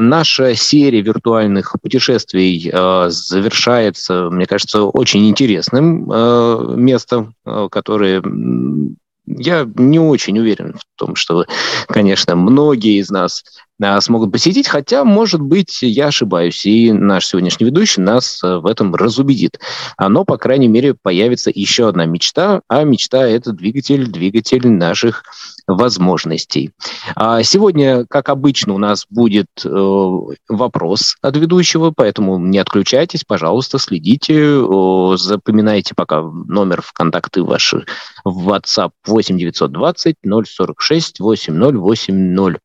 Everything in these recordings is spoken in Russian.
Наша серия виртуальных путешествий завершается, мне кажется, очень интересным местом, которое... Я не очень уверен в том, что, конечно, многие из нас смогут посетить, хотя, может быть, я ошибаюсь, и наш сегодняшний ведущий нас в этом разубедит. Но, по крайней мере, появится еще одна мечта, а мечта – это двигатель наших возможностей. Сегодня, как обычно, у нас будет вопрос от ведущего, поэтому не отключайтесь, пожалуйста, следите, запоминайте пока номер ВКонтакте ваши в WhatsApp 8-920-046-8080.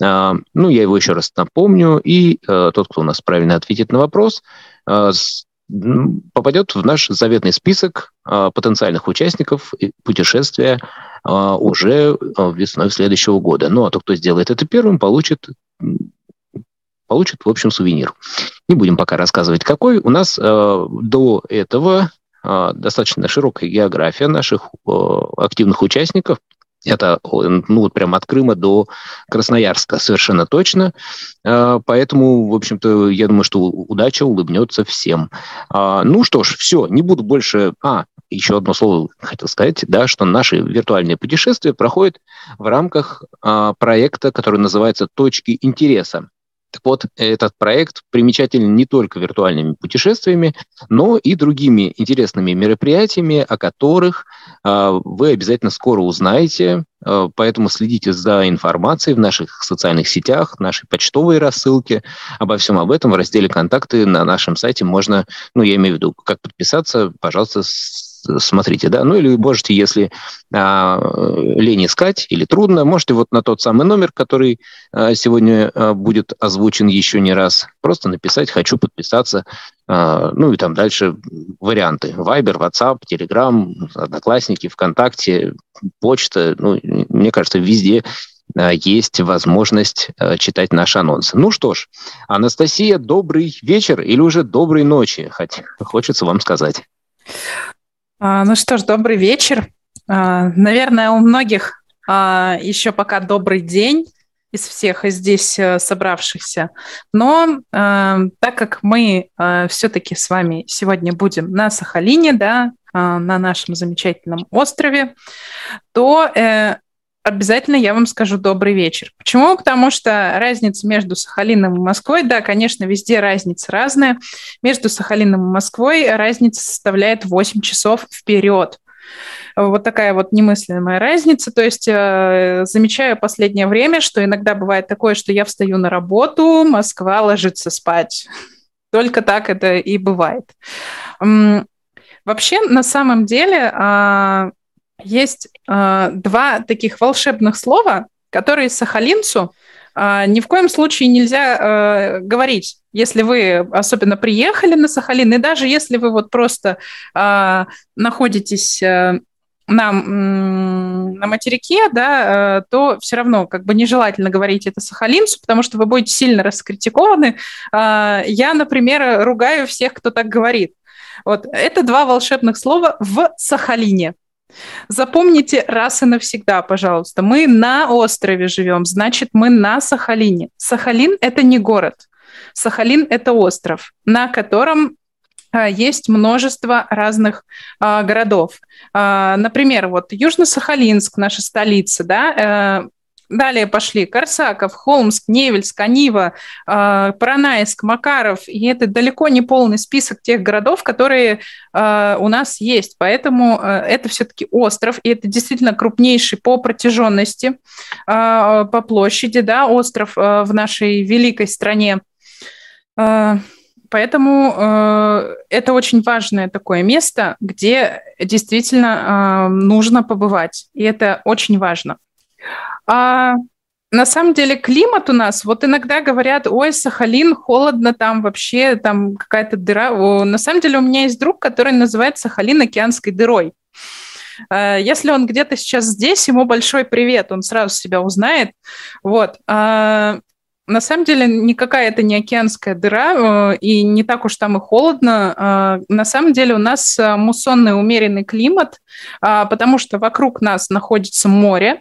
Ну, я его еще раз напомню, и тот, кто у нас правильно ответит на вопрос, попадет в наш заветный список потенциальных участников путешествия уже весной следующего года. Ну, а тот, кто сделает это первым, получит, в общем, сувенир. Не будем пока рассказывать, какой. У нас до этого достаточно широкая география наших активных участников. Это, ну, вот прямо от Крыма до Красноярска, совершенно точно. Поэтому, в общем-то, я думаю, что удача улыбнется всем. Ну что ж, все, не буду больше... еще одно слово хотел сказать, да, что наши виртуальные путешествия проходят в рамках проекта, который называется «Точки интереса». Так вот, этот проект примечателен не только виртуальными путешествиями, но и другими интересными мероприятиями, о которых вы обязательно скоро узнаете, поэтому следите за информацией в наших социальных сетях, нашей почтовой рассылке. Обо всем об этом в разделе «Контакты» на нашем сайте можно, ну, я имею в виду, как подписаться, пожалуйста, смотрите, да, ну или можете, если лень искать или трудно, можете вот на тот самый номер, который сегодня будет озвучен еще не раз, просто написать «хочу подписаться», ну и там дальше варианты: Viber, WhatsApp, Telegram, Одноклассники, ВКонтакте, почта, ну, мне кажется, везде есть возможность читать наши анонсы. Ну что ж, Анастасия, добрый вечер или уже доброй ночи, хочется вам сказать. Ну что ж, добрый вечер. Наверное, у многих еще пока добрый день из всех здесь собравшихся. Но так как мы все-таки с вами сегодня будем на Сахалине, да, на нашем замечательном острове, то обязательно я вам скажу добрый вечер. Почему? Потому что разница между Сахалином и Москвой, да, конечно, везде разница разная. Между Сахалином и Москвой разница составляет 8 часов вперед. Вот такая вот немыслимая разница. То есть замечаю в последнее время, что иногда бывает такое, что я встаю на работу, Москва ложится спать. Только так это и бывает. Вообще, на самом деле... Есть два таких волшебных слова, которые сахалинцу ни в коем случае нельзя говорить, если вы особенно приехали на Сахалин, и даже если вы вот просто находитесь на материке, да, то все равно как бы нежелательно говорить это сахалинцу, потому что вы будете сильно раскритикованы. Я, например, ругаю всех, кто так говорит. Вот. Это два волшебных слова в Сахалине. Запомните раз и навсегда, пожалуйста. Мы на острове живем, значит, мы на Сахалине. Сахалин – это не город. Сахалин – это остров, на котором есть множество разных городов. Например, вот Южно-Сахалинск, наша столица, да. Далее пошли Корсаков, Холмск, Невельск, Анива, Поронайск, Макаров. И это далеко не полный список тех городов, которые у нас есть. Поэтому это все-таки остров, и это действительно крупнейший по протяженности, по площади, да, остров в нашей великой стране. Поэтому это очень важное такое место, где действительно нужно побывать. И это очень важно. На самом деле климат у нас, вот иногда говорят, ой, Сахалин, холодно, там вообще там какая-то дыра. На самом деле у меня есть друг, который называет Сахалин океанской дырой. Если он где-то сейчас здесь, ему большой привет, он сразу себя узнает. Вот. На самом деле никакая это не океанская дыра, и не так уж там и холодно. На самом деле у нас муссонный умеренный климат, потому что вокруг нас находится море.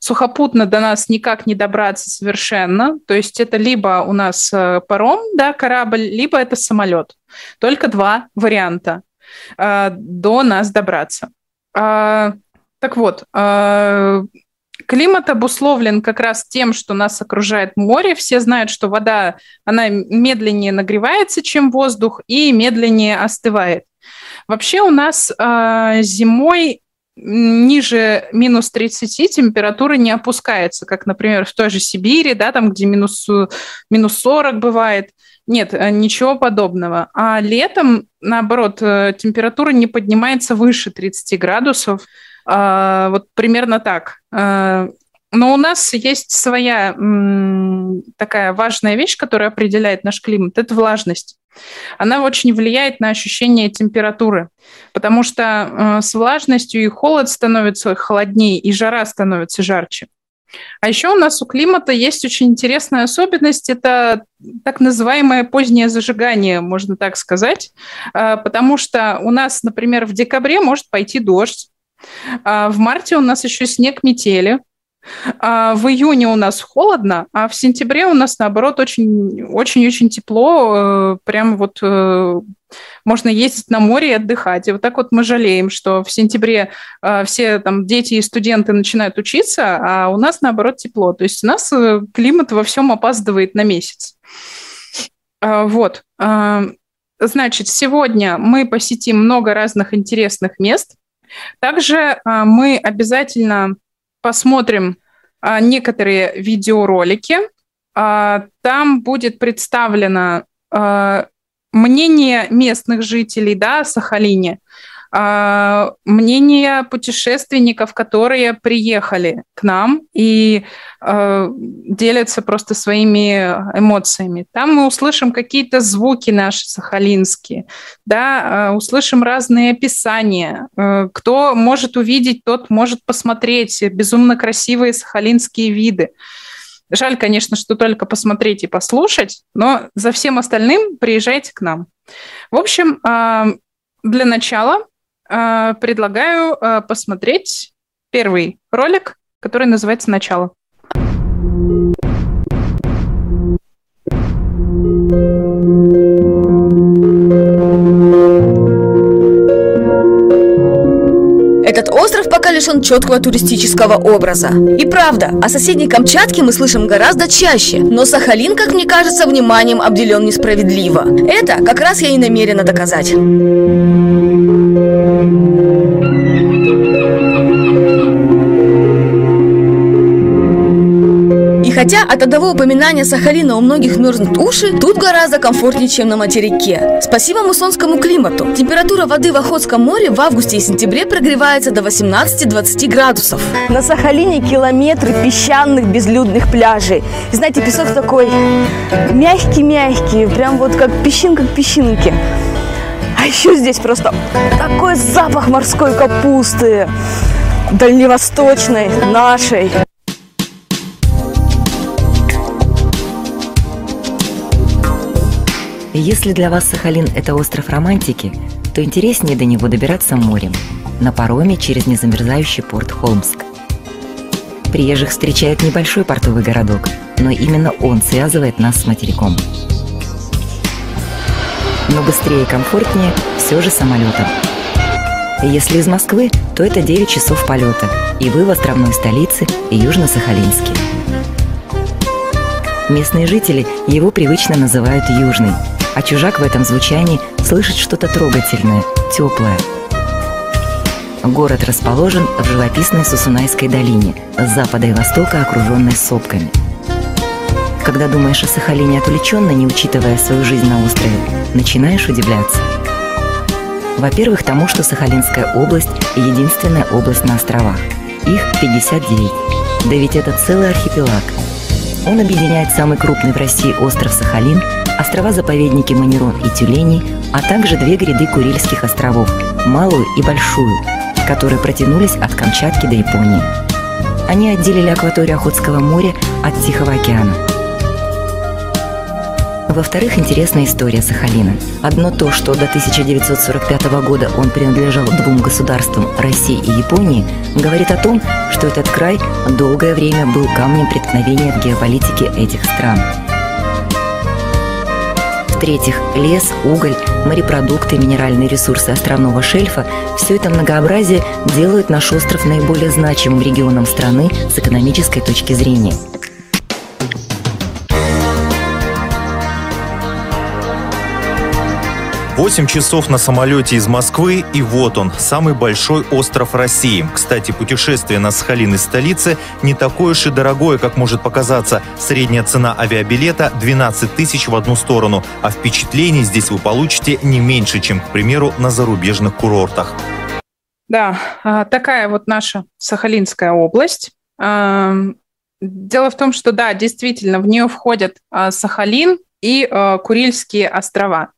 Сухопутно до нас никак не добраться совершенно. То есть это либо у нас паром, да, корабль, либо это самолет. Только два варианта до нас добраться. Так вот, климат обусловлен как раз тем, что нас окружает море. Все знают, что вода, она медленнее нагревается, чем воздух, и медленнее остывает. Вообще у нас зимой ниже минус 30 температура не опускается, как, например, в той же Сибири, да, там, где минус 40 бывает. Нет, ничего подобного. А летом, наоборот, температура не поднимается выше 30 градусов. Вот примерно так. Но у нас есть своя такая важная вещь, которая определяет наш климат. Это влажность. Она очень влияет на ощущение температуры, потому что с влажностью и холод становится холоднее, и жара становится жарче. А еще у нас у климата есть очень интересная особенность, это так называемое позднее зажигание, можно так сказать, потому что у нас, например, в декабре может пойти дождь, в марте у нас еще снег, метели, в июне у нас холодно, а в сентябре у нас, наоборот, очень-очень тепло, прям вот можно ездить на море и отдыхать. И вот так вот мы жалеем, что в сентябре все там дети и студенты начинают учиться, а у нас, наоборот, тепло. То есть у нас климат во всем опаздывает на месяц. Вот. Значит, сегодня мы посетим много разных интересных мест. Также мы обязательно посмотрим некоторые видеоролики. Там будет представлено мнение местных жителей, да, о Сахалине, мнение путешественников, которые приехали к нам и делятся просто своими эмоциями. Там мы услышим какие-то звуки наши сахалинские, да, услышим разные описания. Кто может увидеть, тот может посмотреть безумно красивые сахалинские виды. Жаль, конечно, что только посмотреть и послушать, но за всем остальным приезжайте к нам. В общем, для начала предлагаю посмотреть первый ролик, который называется «Начало». Этот остров пока лишен четкого туристического образа. И правда, о соседней Камчатке мы слышим гораздо чаще, но Сахалин, как мне кажется, вниманием обделен несправедливо. Это как раз я и намерена доказать. Хотя от одного упоминания Сахалина у многих мерзнут уши, тут гораздо комфортнее, чем на материке. Спасибо муссонскому климату. Температура воды в Охотском море в августе и сентябре прогревается до 18-20 градусов. На Сахалине километры песчаных безлюдных пляжей. И знаете, песок такой мягкий-мягкий, прям вот как песчинка к песчинке. А еще здесь просто такой запах морской капусты, дальневосточной, нашей. Если для вас Сахалин – это остров романтики, то интереснее до него добираться морем, на пароме через незамерзающий порт Холмск. Приезжих встречает небольшой портовый городок, но именно он связывает нас с материком. Но быстрее и комфортнее все же самолетом. Если из Москвы, то это 9 часов полета, и вы в островной столице Южно-Сахалинске. Местные жители его привычно называют «южный», а чужак в этом звучании слышит что-то трогательное, теплое. Город расположен в живописной Сусунайской долине, с запада и востока окруженной сопками. Когда думаешь о Сахалине отвлеченно, не учитывая свою жизнь на острове, начинаешь удивляться. Во-первых, тому, что Сахалинская область – единственная область на островах. Их 59. Да ведь это целый архипелаг. Он объединяет самый крупный в России остров Сахалин, острова-заповедники Манерон и Тюленей, а также две гряды Курильских островов – Малую и Большую, которые протянулись от Камчатки до Японии. Они отделили акваторию Охотского моря от Тихого океана. Во-вторых, интересная история Сахалина. Одно то, что до 1945 года он принадлежал двум государствам – России и Японии, говорит о том, что этот край долгое время был камнем преткновения в геополитике этих стран. В-третьих, лес, уголь, морепродукты, минеральные ресурсы островного шельфа – все это многообразие делают наш остров наиболее значимым регионом страны с экономической точки зрения. Восемь часов на самолете из Москвы, и вот он, самый большой остров России. Кстати, путешествие на Сахалин из столицы не такое уж и дорогое, как может показаться. Средняя цена авиабилета – 12 тысяч в одну сторону, а впечатлений здесь вы получите не меньше, чем, к примеру, на зарубежных курортах. Да, такая вот наша Сахалинская область. Дело в том, что, да, действительно, в нее входят Сахалин и Курильские острова.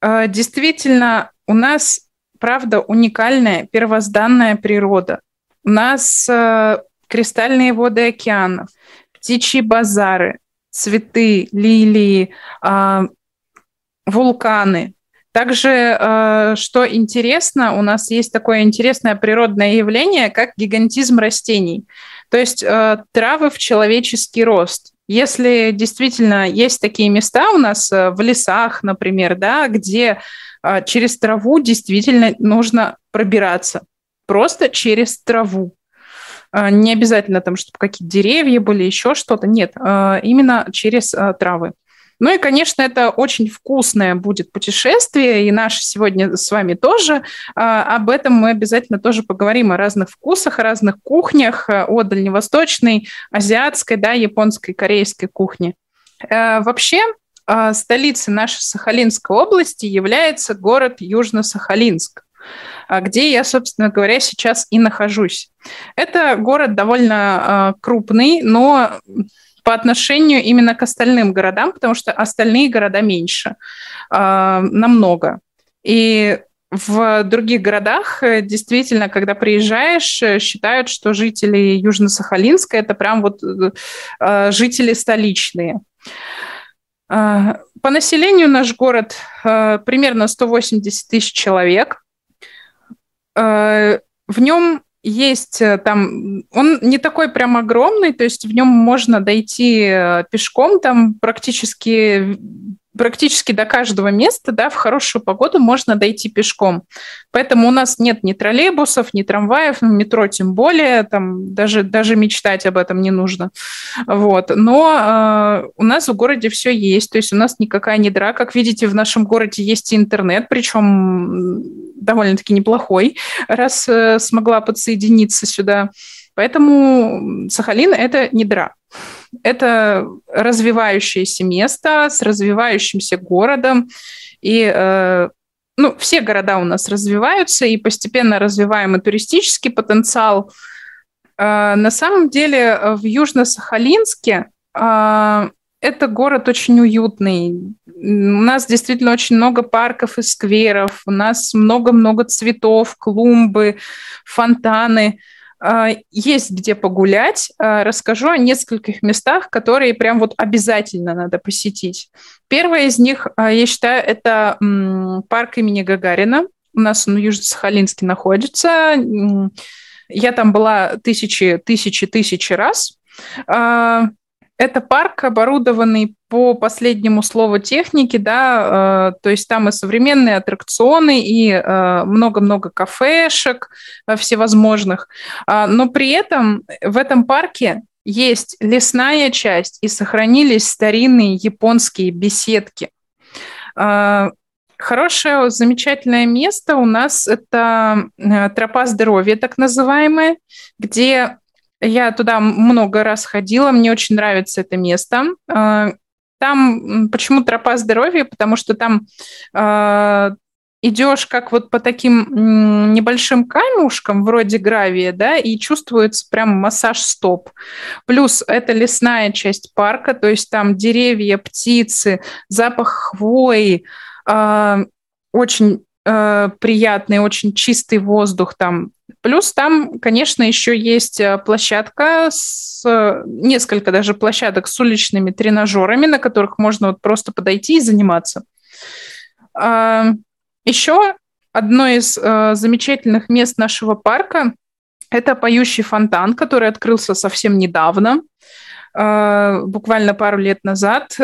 Действительно, у нас, правда, уникальная первозданная природа. У нас кристальные воды океанов, птичьи базары, цветы, лилии, вулканы. Также, что интересно, у нас есть такое интересное природное явление, как гигантизм растений, то есть травы в человеческий рост. Если действительно есть такие места у нас в лесах, например, да, где через траву действительно нужно пробираться, просто через траву. Не обязательно, там, чтобы какие-то деревья были, еще что-то. Нет, именно через травы. Ну и, конечно, это очень вкусное будет путешествие, и наше сегодня с вами тоже. Об этом мы обязательно тоже поговорим, о разных вкусах, о разных кухнях, о дальневосточной, азиатской, да, японской, корейской кухне. Вообще, столицей нашей Сахалинской области является город Южно-Сахалинск, где я, собственно говоря, сейчас и нахожусь. Это город довольно крупный, но по отношению именно к остальным городам, потому что остальные города меньше, намного. И в других городах действительно, когда приезжаешь, считают, что жители Южно-Сахалинска – это прям вот жители столичные. По населению наш город примерно 180 тысяч человек. В нем есть там, он не такой прям огромный, то есть в нем можно дойти пешком там практически до каждого места, да, в хорошую погоду можно дойти пешком. Поэтому у нас нет ни троллейбусов, ни трамваев, метро тем более, там даже мечтать об этом не нужно. Вот. Но у нас в городе все есть, то есть у нас никакая не дыра. Как видите, в нашем городе есть и интернет, причем довольно-таки неплохой, раз смогла подсоединиться сюда. Поэтому Сахалин – это не дыра. Это развивающееся место с развивающимся городом. И все города у нас развиваются, и постепенно развиваем и туристический потенциал. На самом деле в Южно-Сахалинске это город очень уютный. У нас действительно очень много парков и скверов, у нас много-много цветов, клумбы, фонтаны. Есть где погулять. Расскажу о нескольких местах, которые прям вот обязательно надо посетить. Первое из них, я считаю, это парк имени Гагарина. У нас он в Южно-Сахалинске находится. Я там была тысячи раз. Это парк, оборудованный по последнему слову техники, да, то есть там и современные аттракционы, и много-много кафешек всевозможных. Но при этом в этом парке есть лесная часть, и сохранились старинные японские беседки. Хорошее, замечательное место у нас – это тропа здоровья, так называемая, где... Я туда много раз ходила, мне очень нравится это место. Там почему тропа здоровья? Потому что там идешь как вот по таким небольшим камушкам, вроде гравия, да, и чувствуется прям массаж стоп. Плюс это лесная часть парка, то есть там деревья, птицы, запах хвои, очень приятный, очень чистый воздух там. Плюс там, конечно, еще есть площадка, несколько даже площадок с уличными тренажерами, на которых можно вот просто подойти и заниматься. Еще одно из замечательных мест нашего парка – это поющий фонтан, который открылся совсем недавно, буквально пару лет назад,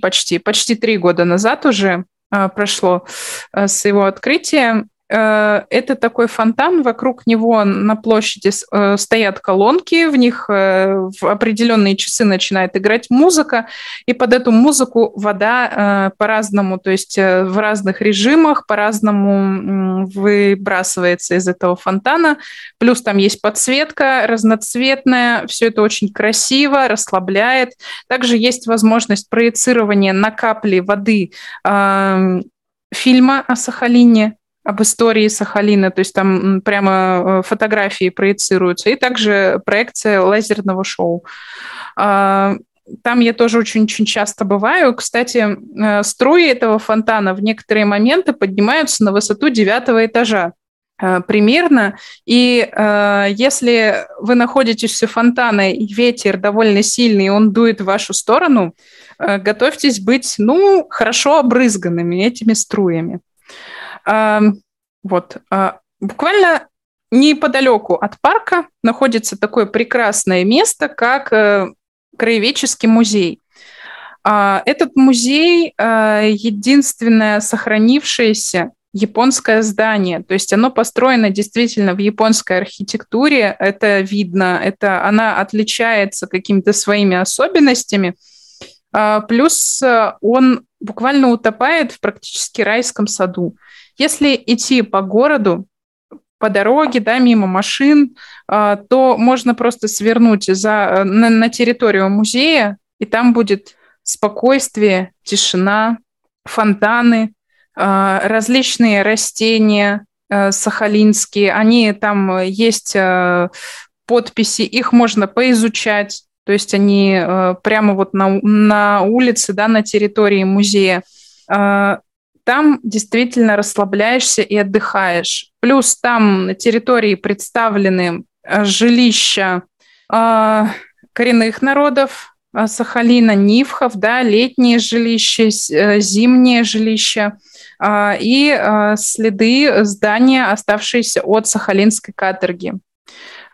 почти 3 года назад уже прошло с его открытия. Это такой фонтан, вокруг него на площади стоят колонки, в них в определенные часы начинает играть музыка, и под эту музыку вода по-разному, то есть в разных режимах по-разному выбрасывается из этого фонтана, плюс там есть подсветка разноцветная, все это очень красиво, расслабляет. Также есть возможность проецирования на капли воды фильма о Сахалине, об истории Сахалина, то есть там прямо фотографии проецируются, и также проекция лазерного шоу. Там я тоже очень-очень часто бываю. Кстати, струи этого фонтана в некоторые моменты поднимаются на высоту 9 этажа примерно, и если вы находитесь у фонтана, и ветер довольно сильный, он дует в вашу сторону, готовьтесь быть, хорошо обрызганными этими струями. Буквально неподалеку от парка находится такое прекрасное место, как краеведческий музей. Этот музей – единственное сохранившееся японское здание, то есть оно построено действительно в японской архитектуре, это видно, она отличается какими-то своими особенностями. Плюс он буквально утопает в практически райском саду. Если идти по городу, по дороге, мимо машин, то можно просто свернуть на территорию музея, и там будет спокойствие, тишина, фонтаны, различные растения сахалинские. Они там есть подписи, их можно поизучать. То есть они прямо вот на улице, на территории музея. Там действительно расслабляешься и отдыхаешь. Плюс там на территории представлены жилища коренных народов Сахалина, нивхов, летние жилища, зимние жилища и следы здания, оставшиеся от сахалинской каторги.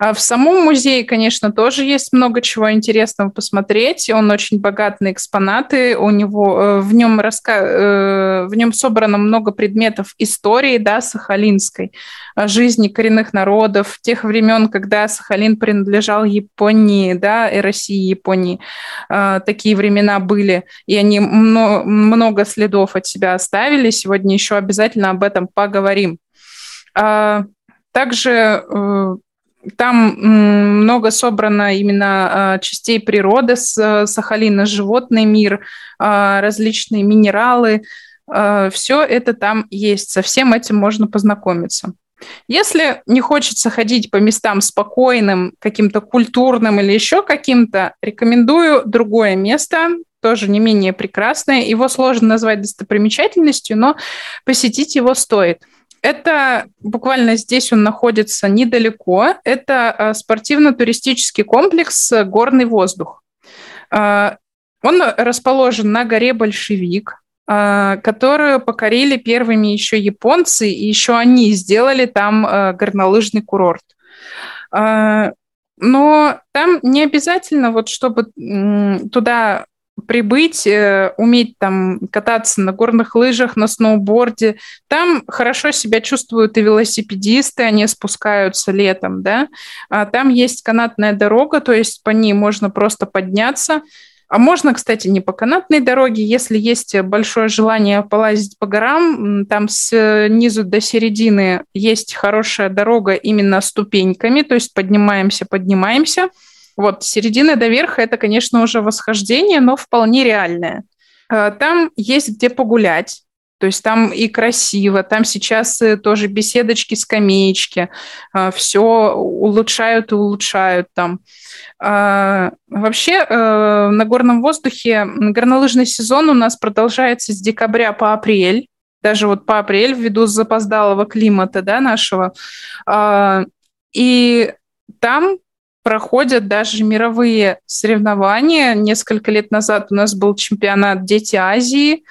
В самом музее, конечно, тоже есть много чего интересного посмотреть. Он очень богат на экспонаты. В нем собрано много предметов истории, сахалинской, жизни коренных народов, тех времен, когда Сахалин принадлежал Японии, и России, и Японии. Такие времена были, и они много следов от себя оставили. Сегодня еще обязательно об этом поговорим. Также там много собрано именно частей природы с Сахалина, животный мир, различные минералы. Все это там есть, со всем этим можно познакомиться. Если не хочется ходить по местам спокойным, каким-то культурным или еще каким-то, рекомендую другое место, тоже не менее прекрасное. Его сложно назвать достопримечательностью, но посетить его стоит. Это буквально здесь он находится недалеко. Это спортивно-туристический комплекс «Горный воздух». Он расположен на горе Большевик, которую покорили первыми еще японцы, и еще они сделали там горнолыжный курорт. Но там не обязательно, чтобы туда прибыть, уметь там кататься на горных лыжах, на сноуборде. Там хорошо себя чувствуют и велосипедисты, они спускаются летом, А там есть канатная дорога, то есть по ней можно просто подняться. А можно, кстати, не по канатной дороге, если есть большое желание полазить по горам, там снизу до середины есть хорошая дорога именно ступеньками, то есть поднимаемся. С середины до верха – это, конечно, уже восхождение, но вполне реальное. Там есть где погулять, то есть там и красиво, там сейчас тоже беседочки, скамеечки, все улучшают и улучшают там. Вообще на горном воздухе горнолыжный сезон у нас продолжается с декабря по апрель. даже вот по апрель, ввиду запоздалого климата, да, нашего. И там проходят даже мировые соревнования. Несколько лет назад у нас был чемпионат «Дети Азии».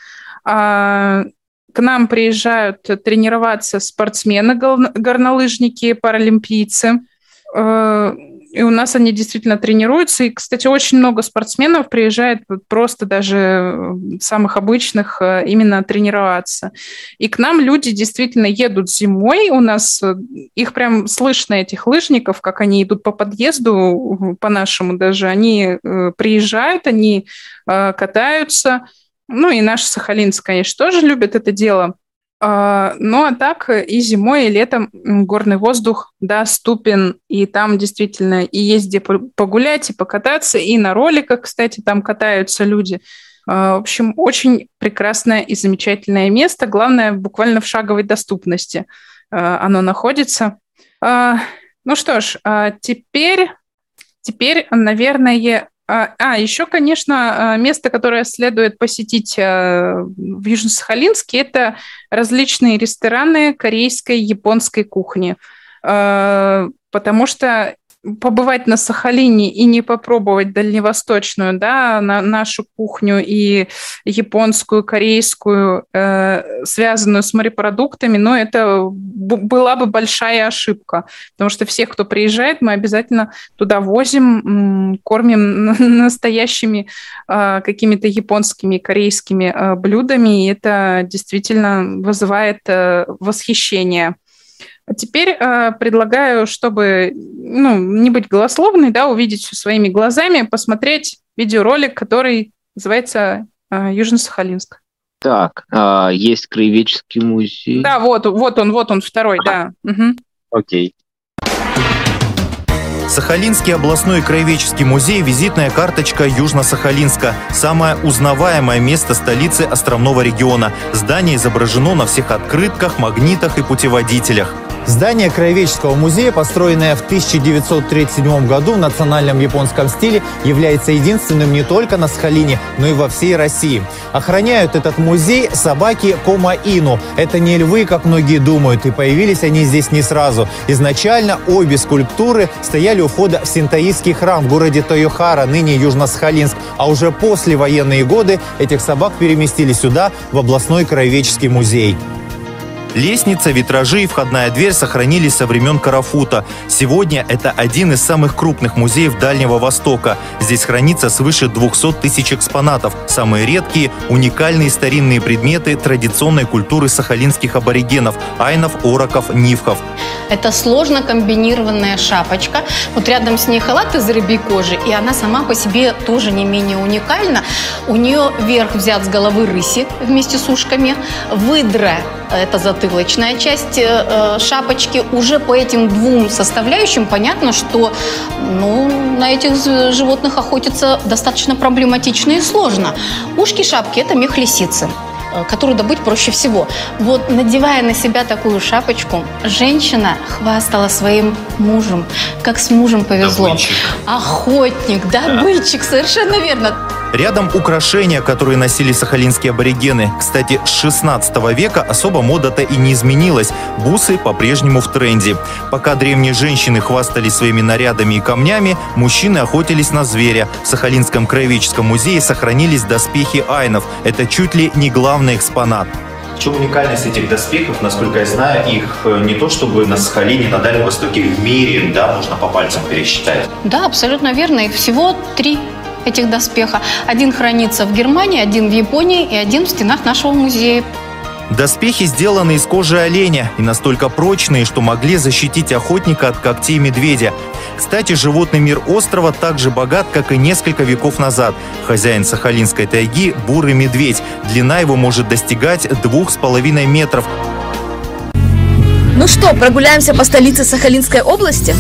К нам приезжают тренироваться спортсмены, горнолыжники, паралимпийцы. И у нас они действительно тренируются. И, кстати, очень много спортсменов приезжает просто даже самых обычных именно тренироваться. И к нам люди действительно едут зимой. У нас их прям слышно, этих лыжников, как они идут по подъезду, по нашему даже. Они приезжают, они катаются. Ну и наши сахалинцы, конечно, тоже любят это дело. Ну а так и зимой, и летом горный воздух доступен, и там действительно и есть где погулять, и покататься, и на роликах, кстати, там катаются люди. В общем, очень прекрасное и замечательное место, главное, буквально в шаговой доступности оно находится. Ну что ж, теперь, наверное... еще, конечно, место, которое следует посетить в Южно-Сахалинске, это различные рестораны корейской, японской кухни, потому что побывать на Сахалине и не попробовать дальневосточную, да, нашу кухню и японскую, корейскую, связанную с морепродуктами, но это была бы большая ошибка, потому что всех, кто приезжает, мы обязательно туда возим, кормим настоящими какими-то японскими, корейскими блюдами, и это действительно вызывает восхищение. Теперь предлагаю, чтобы не быть голословной, да, увидеть все своими глазами, посмотреть видеоролик, который называется «Южно-Сахалинск». Так, есть краеведческий музей. Да, вот он, второй, да. Угу. Окей. Сахалинский областной краеведческий музей – визитная карточка Южно-Сахалинска. Самое узнаваемое место столицы островного региона. Здание изображено на всех открытках, магнитах и путеводителях. Здание краеведческого музея, построенное в 1937 году в национальном японском стиле, является единственным не только на Сахалине, но и во всей России. Охраняют этот музей собаки кома-ину. Это не львы, как многие думают, и появились они здесь не сразу. Изначально обе скульптуры стояли у входа в синтоистский храм в городе Тойохара, ныне Южно-Сахалинск. А уже послевоенные годы этих собак переместили сюда, в областной краеведческий музей. Лестница, витражи и входная дверь сохранились со времен Карафуто. Сегодня это один из самых крупных музеев Дальнего Востока. Здесь хранится свыше 200 тысяч экспонатов. Самые редкие – уникальные старинные предметы традиционной культуры сахалинских аборигенов – айнов, ороков, нивхов. Это сложно комбинированная шапочка. Вот рядом с ней халат из рыбьей кожи, и она сама по себе тоже не менее уникальна. У нее верх взят с головы рыси вместе с ушками. Выдра – это затылочная часть шапочки. Уже по этим двум составляющим понятно, что на этих животных охотиться достаточно проблематично и сложно. Ушки шапки – это мех лисицы, которую добыть проще всего. Вот, надевая на себя такую шапочку, женщина хвастала своим мужем. Как с мужем повезло. Добытчик. Охотник, добытчик, да. Совершенно верно. Рядом украшения, которые носили сахалинские аборигены. Кстати, с 16 века особо мода-то и не изменилась. Бусы по-прежнему в тренде. Пока древние женщины хвастались своими нарядами и камнями, мужчины охотились на зверя. В Сахалинском краеведческом музее сохранились доспехи айнов. Это чуть ли не главный экспонат. В чем уникальность этих доспехов? Насколько я знаю, их не то чтобы на Сахалине, на Дальнем Востоке, в мире, да, можно по пальцам пересчитать. Да, абсолютно верно. Их всего 3. Этих доспеха. Один хранится в Германии, один в Японии и один в стенах нашего музея. Доспехи сделаны из кожи оленя и настолько прочные, что могли защитить охотника от когтей медведя. Кстати, животный мир острова так же богат, как и несколько веков назад. Хозяин сахалинской тайги – бурый медведь. Длина его может достигать 2,5 метров. Ну что, прогуляемся по столице Сахалинской области?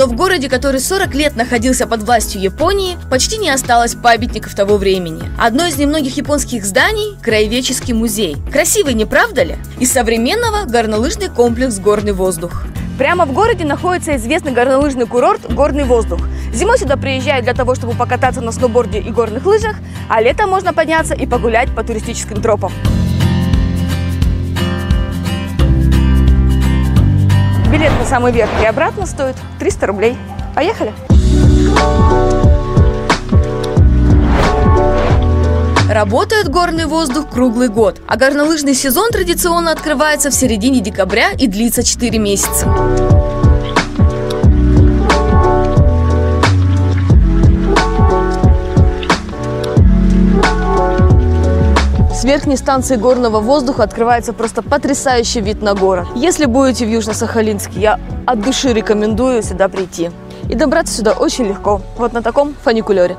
Но в городе, который 40 лет находился под властью Японии, почти не осталось памятников того времени. Одно из немногих японских зданий – краеведческий музей. Красивый, не правда ли? Из современного – горнолыжный комплекс «Горный воздух». Прямо в городе находится известный горнолыжный курорт «Горный воздух». Зимой сюда приезжают для того, чтобы покататься на сноуборде и горных лыжах, а летом можно подняться и погулять по туристическим тропам. Билет на самый верх и обратно стоит 300 рублей. Поехали! Работает «Горный воздух» круглый год, а горнолыжный сезон традиционно открывается в середине декабря и длится 4 месяца. С верхней станции «Горного воздуха» открывается просто потрясающий вид на город. Если будете в Южно-Сахалинске, я от души рекомендую сюда прийти. И добраться сюда очень легко, вот на таком фуникулёре.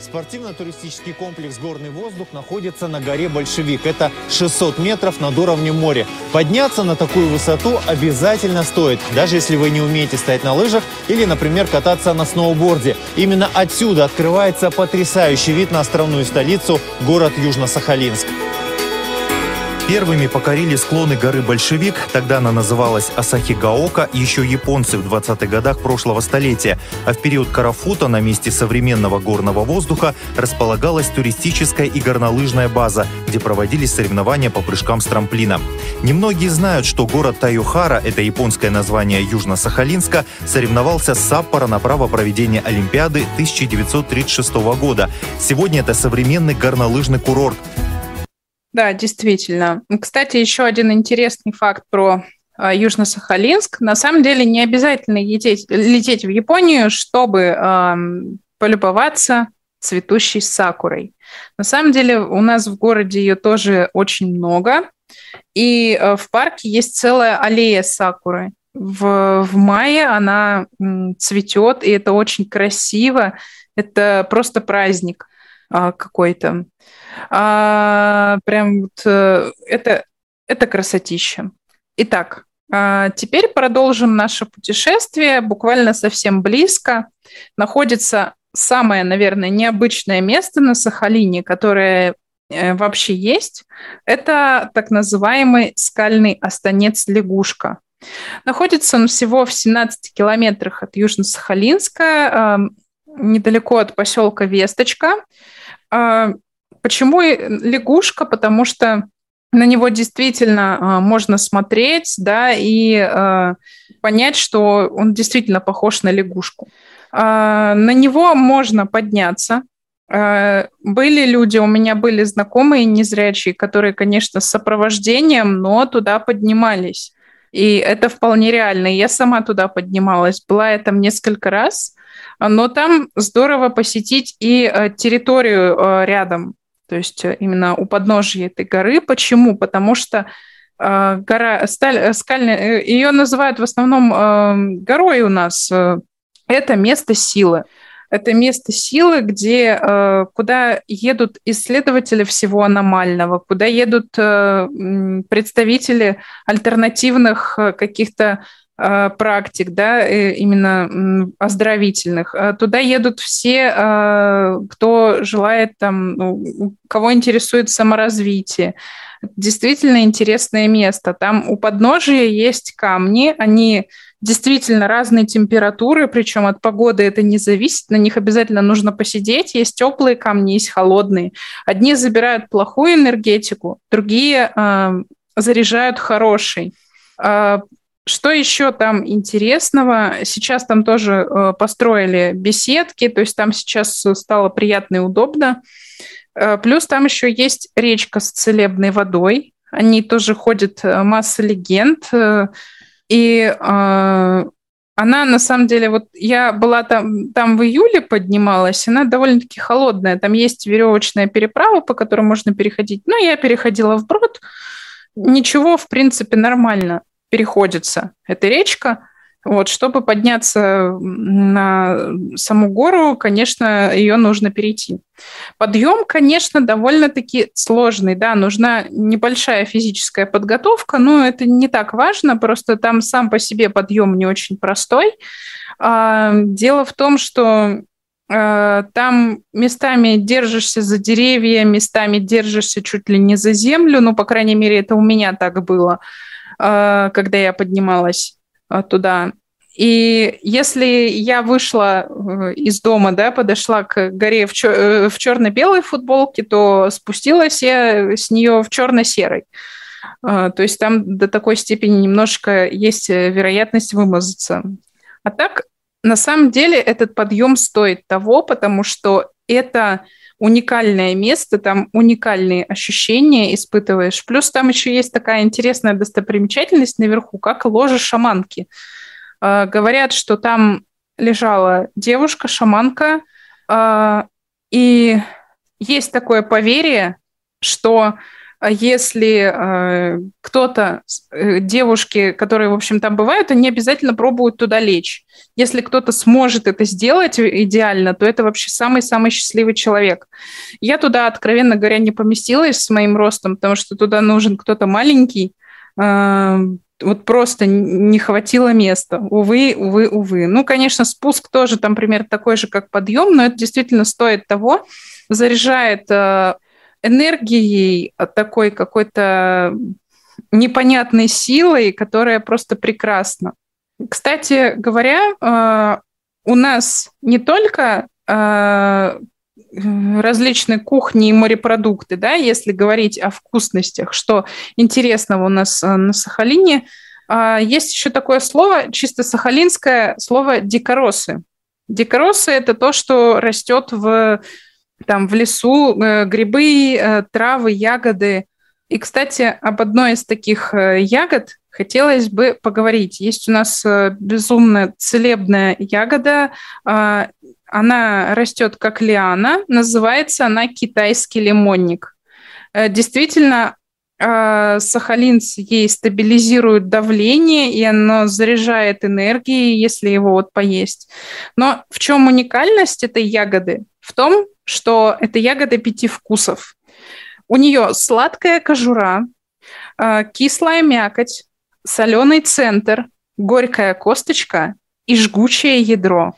Спортивно-туристический комплекс «Горный воздух» находится на горе Большевик. Это 600 метров над уровнем моря. Подняться на такую высоту обязательно стоит, даже если вы не умеете стоять на лыжах или, например, кататься на сноуборде. Именно отсюда открывается потрясающий вид на островную столицу, город Южно-Сахалинск. Первыми покорили склоны горы Большевик, тогда она называлась Асахигаока, еще японцы в 20-х годах прошлого столетия. А в период Карафуто на месте современного горного воздуха располагалась туристическая и горнолыжная база, где проводились соревнования по прыжкам с трамплина. Немногие знают, что город Тайохара, это японское название Южно-Сахалинска, соревновался с Саппоро на право проведения Олимпиады 1936 года. Сегодня это современный горнолыжный курорт. Да, действительно. Кстати, еще один интересный факт про Южно-Сахалинск. На самом деле не обязательно лететь в Японию, чтобы полюбоваться цветущей сакурой. На самом деле у нас в городе ее тоже очень много. И в парке есть целая аллея сакуры. В мае она цветет, и это очень красиво. Это просто праздник какой-то. Прям вот это красотища. Итак, теперь продолжим наше путешествие. Буквально совсем близко находится самое, наверное, необычное место на Сахалине, которое вообще есть. Это так называемый скальный останец «Лягушка». Находится он всего в 17 километрах от Южно-Сахалинска, недалеко от поселка Весточка. Почему лягушка? Потому что на него действительно можно смотреть, да, и понять, что он действительно похож на лягушку. На него можно подняться. Были люди, у меня были знакомые незрячие, которые, конечно, с сопровождением, но туда поднимались. И это вполне реально. Я сама туда поднималась. Была я там несколько раз. Но там здорово посетить и территорию рядом, то есть именно у подножия этой горы. Почему? Потому что гора скальная, ее называют в основном горой у нас. Это место силы. Это место силы, куда едут исследователи всего аномального, куда едут представители альтернативных каких-то практик, да, именно оздоровительных. Туда едут все, кто желает, там, кого интересует саморазвитие. Действительно интересное место. Там у подножия есть камни, они действительно разной температуры, причем от погоды это не зависит, на них обязательно нужно посидеть. Есть теплые камни, есть холодные. Одни забирают плохую энергетику, другие заряжают хорошей. Что еще там интересного? Сейчас там тоже построили беседки, то есть там сейчас стало приятно и удобно. Плюс там еще есть речка с целебной водой. Они тоже ходят масса легенд. И Она, на самом деле, вот я была там в июле поднималась, она довольно-таки холодная. Там есть веревочная переправа, по которой можно переходить. Но я переходила вброд. Ничего, в принципе, нормально переходится эта речка. Вот, чтобы подняться на саму гору, конечно, ее нужно перейти. Подъем, конечно, довольно-таки сложный, да, нужна небольшая физическая подготовка, но это не так важно, просто там сам по себе подъем не очень простой. Дело в том, что там местами держишься за деревья, местами держишься чуть ли не за землю, ну, по крайней мере, это у меня так было, когда я поднималась туда. И если я вышла из дома, да, подошла к горе в черно-белой футболке, то спустилась я с нее в черно-серой. То есть там до такой степени немножко есть вероятность вымазаться. А так, на самом деле, этот подъем стоит того, потому что это уникальное место, там уникальные ощущения испытываешь. Плюс там еще есть такая интересная достопримечательность наверху, как ложа шаманки. Говорят, что там лежала девушка-шаманка, и есть такое поверье, что если кто-то, девушки, которые, в общем, там бывают, они обязательно пробуют туда лечь. Если кто-то сможет это сделать идеально, то это вообще самый-самый счастливый человек. Я туда, откровенно говоря, не поместилась с моим ростом, потому что туда нужен кто-то маленький. Вот просто не хватило места. Увы, увы, увы. Ну, конечно, спуск тоже там примерно такой же, как подъем, но это действительно стоит того, заряжает энергией, такой какой-то непонятной силой, которая просто прекрасна. Кстати говоря, у нас не только различные кухни и морепродукты, да, если говорить о вкусностях, что интересного у нас на Сахалине, есть еще такое слово, чисто сахалинское слово дикоросы. Дикоросы – это то, что растет в лесу, грибы, травы, ягоды. И, кстати, об одной из таких ягод хотелось бы поговорить. Есть у нас безумно целебная ягода. Она растет как лиана. Называется она китайский лимонник. Действительно, сахалинцы ей стабилизируют давление, и оно заряжает энергией, если его вот поесть. Но в чем уникальность этой ягоды? В том, что это ягода 5 вкусов. У нее сладкая кожура, кислая мякоть, соленый центр, горькая косточка и жгучее ядро.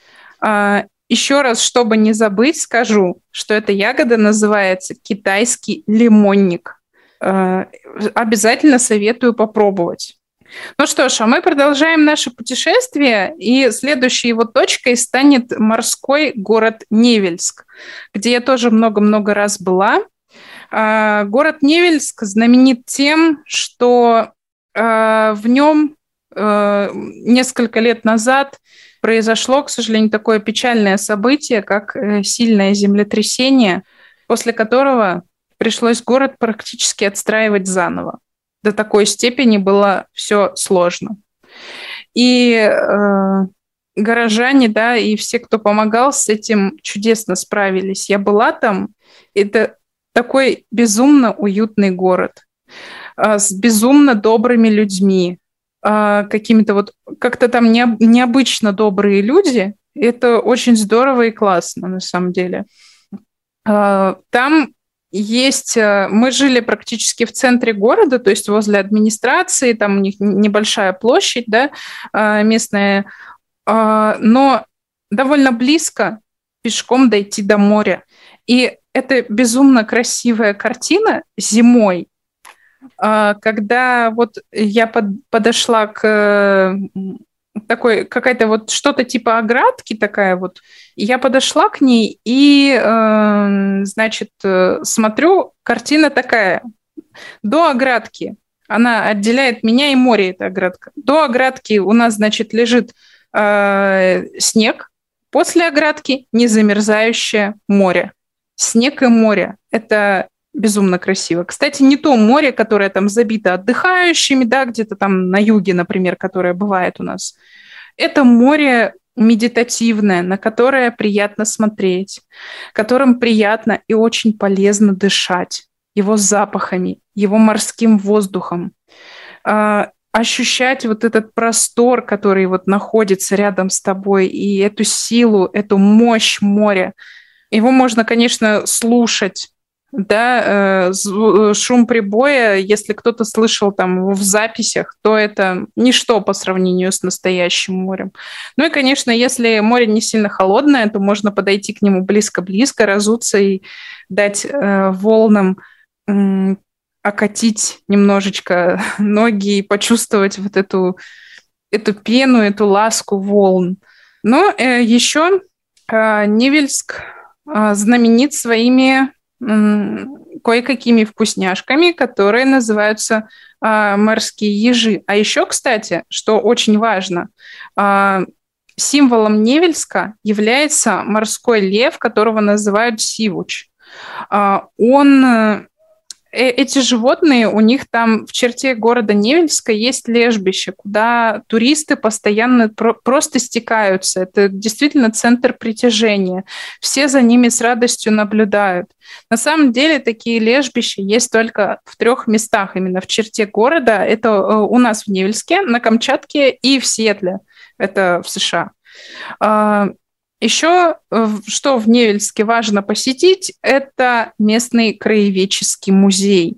Еще раз, чтобы не забыть, скажу, что эта ягода называется китайский лимонник. Обязательно советую попробовать. Ну что ж, а мы продолжаем наше путешествие, и следующей его точкой станет морской город Невельск, где я тоже много-много раз была. Город Невельск знаменит тем, что в нем несколько лет назад произошло, к сожалению, такое печальное событие, как сильное землетрясение, после которого пришлось город практически отстраивать заново. До такой степени было все сложно. И горожане, да, и все, кто помогал, с этим чудесно справились. Я была там, это такой безумно уютный город, с безумно добрыми людьми, какими-то вот, как-то там необычно добрые люди. Это очень здорово и классно, на самом деле. Там есть, мы жили практически в центре города, то есть возле администрации, там у них небольшая площадь, да, местная, но довольно близко пешком дойти до моря. И это безумно красивая картина зимой, когда вот я подошла к такой, какая-то вот что-то типа оградки такая вот, я подошла к ней и, значит, смотрю, картина такая, до оградки, она отделяет меня и море, эта оградка, до оградки у нас, значит, лежит снег, после оградки незамерзающее море. Снег и море. Это безумно красиво. Кстати, не то море, которое там забито отдыхающими, да, где-то там на юге, например, которое бывает у нас. Это море медитативное, на которое приятно смотреть, которым приятно и очень полезно дышать, его запахами, его морским воздухом, ощущать вот этот простор, который вот находится рядом с тобой, и эту силу, эту мощь моря. Его можно, конечно, слушать, да, шум прибоя, если кто-то слышал там в записях, то это ничто по сравнению с настоящим морем. Ну и, конечно, если море не сильно холодное, то можно подойти к нему близко-близко, разуться и дать волнам окатить немножечко ноги и почувствовать вот эту пену, эту ласку волн. Но еще Невельск знаменит своими кое-какими вкусняшками, которые называются морские ежи. А еще, кстати, что очень важно, символом Невельска является морской лев, которого называют сивуч. Эти животные, у них там в черте города Невельска есть лежбище, куда туристы постоянно просто стекаются. Это действительно центр притяжения. Все за ними с радостью наблюдают. На самом деле такие лежбища есть только в 3 местах, именно в черте города. Это у нас в Невельске, на Камчатке и в Сиэтле. Это в США. Еще, что в Невельске важно посетить, это местный краеведческий музей.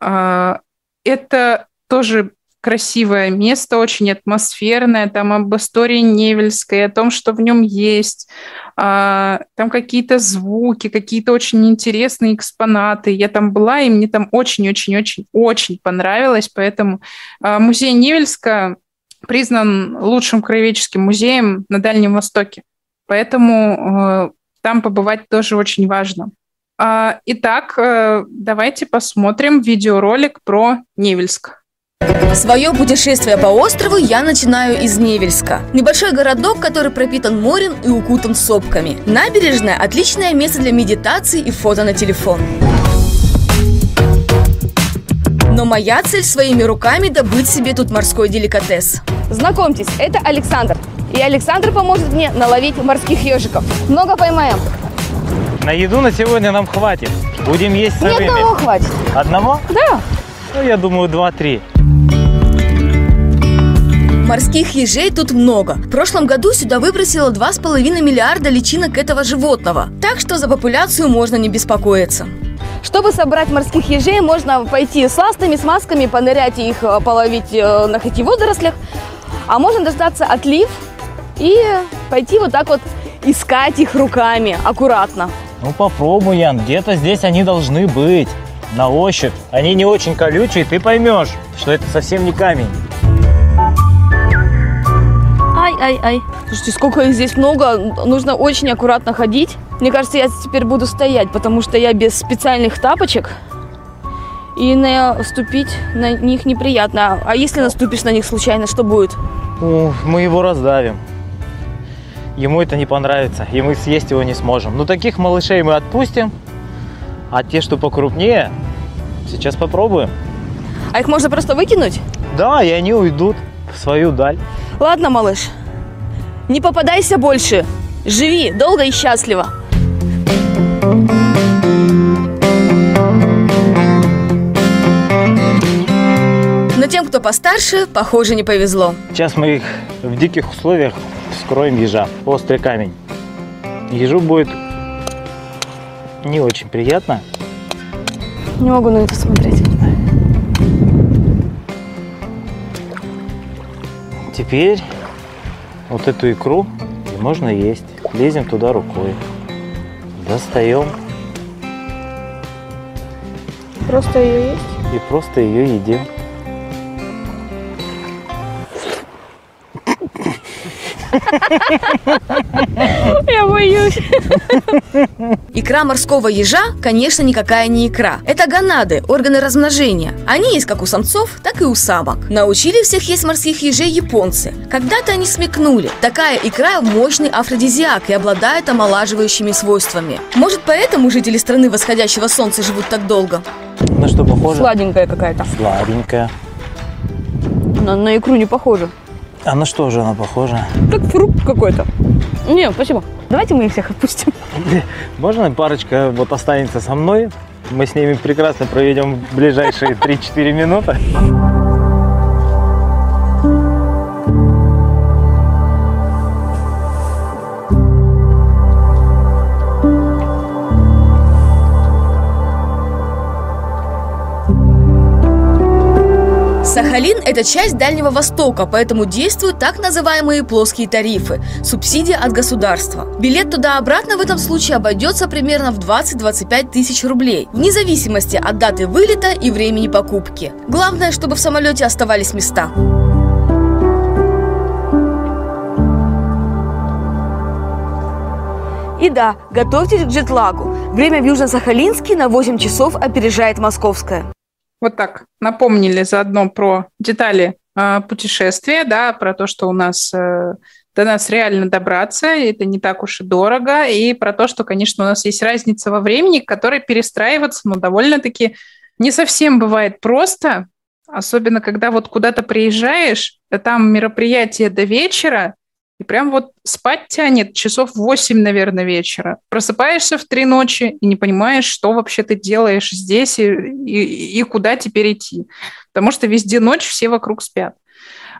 Это тоже красивое место, очень атмосферное, там об истории Невельска, о том, что в нем есть. Там какие-то звуки, какие-то очень интересные экспонаты. Я там была, и мне там очень-очень-очень-очень понравилось. Поэтому музей Невельска признан лучшим краеведческим музеем на Дальнем Востоке. Поэтому там побывать тоже очень важно. Итак, давайте посмотрим видеоролик про Невельск. Свое путешествие по острову я начинаю из Невельска. Небольшой городок, который пропитан морем и укутан сопками. Набережная – отличное место для медитации и фото на телефон. Но моя цель – своими руками добыть себе тут морской деликатес. Знакомьтесь, это Александр. И Александр поможет мне наловить морских ежиков. Много поймаем. На еду на сегодня нам хватит. Будем есть сырыми. Мне одного хватит. Одного? Да. Ну, я думаю, 2-3. Морских ежей тут много. В прошлом году сюда выбросило 2,5 миллиарда личинок этого животного. Так что за популяцию можно не беспокоиться. Чтобы собрать морских ежей, можно пойти с ластами, с масками, понырять их, половить на хоти водорослях. А можно дождаться отлив и пойти вот так вот искать их руками аккуратно. Ну попробуй, Ян, где-то здесь они должны быть на ощупь. Они не очень колючие, ты поймешь, что это совсем не камень. Ай-ай-ай. Слушайте, сколько их здесь много, нужно очень аккуратно ходить. Мне кажется, я теперь буду стоять, потому что я без специальных тапочек. И наступить на них неприятно. А если наступишь на них случайно, что будет? Мы его раздавим. Ему это не понравится, и мы съесть его не сможем. Но таких малышей мы отпустим, а те, что покрупнее, сейчас попробуем. А их можно просто выкинуть? Да, и они уйдут в свою даль. Ладно, малыш, не попадайся больше. Живи долго и счастливо. Но тем, кто постарше, похоже, не повезло. Сейчас мы их в диких условиях вскроем ежа. Острый камень. Ежу будет не очень приятно. Не могу на это смотреть. Теперь вот эту икру можно есть. Лезем туда рукой. Достаем. Просто ее есть? И просто ее едим. Я боюсь. Икра морского ежа, конечно, никакая не икра. Это гонады, органы размножения. Они есть как у самцов, так и у самок. Научили всех есть морских ежей японцы. Когда-то они смекнули. Такая икра – мощный афродизиак и обладает омолаживающими свойствами. Может, поэтому жители страны восходящего солнца живут так долго? Ну что, похоже? Сладенькая какая-то. Сладенькая. Но на икру не похоже. А на что же она похожа? Как фрукт какой-то. Не, спасибо. Давайте мы их всех отпустим. Можно парочка вот останется со мной? Мы с ними прекрасно проведем ближайшие 3-4 минуты. Сахалин – это часть Дальнего Востока, поэтому действуют так называемые плоские тарифы – субсидии от государства. Билет туда-обратно в этом случае обойдется примерно в 20-25 тысяч рублей, вне зависимости от даты вылета и времени покупки. Главное, чтобы в самолете оставались места. И да, готовьтесь к джетлагу. Время в Южно-Сахалинске на 8 часов опережает московское. Вот так напомнили заодно про детали путешествия, да, про то, что у нас до нас реально добраться, это не так уж и дорого, и про то, что, конечно, у нас есть разница во времени, которая перестраиваться, но довольно-таки не совсем бывает просто, особенно когда вот куда-то приезжаешь, а там мероприятие до вечера, и прям вот спать тянет часов 8, наверное, вечера. Просыпаешься в 3 ночи и не понимаешь, что вообще ты делаешь здесь и куда теперь идти. Потому что везде ночь, все вокруг спят.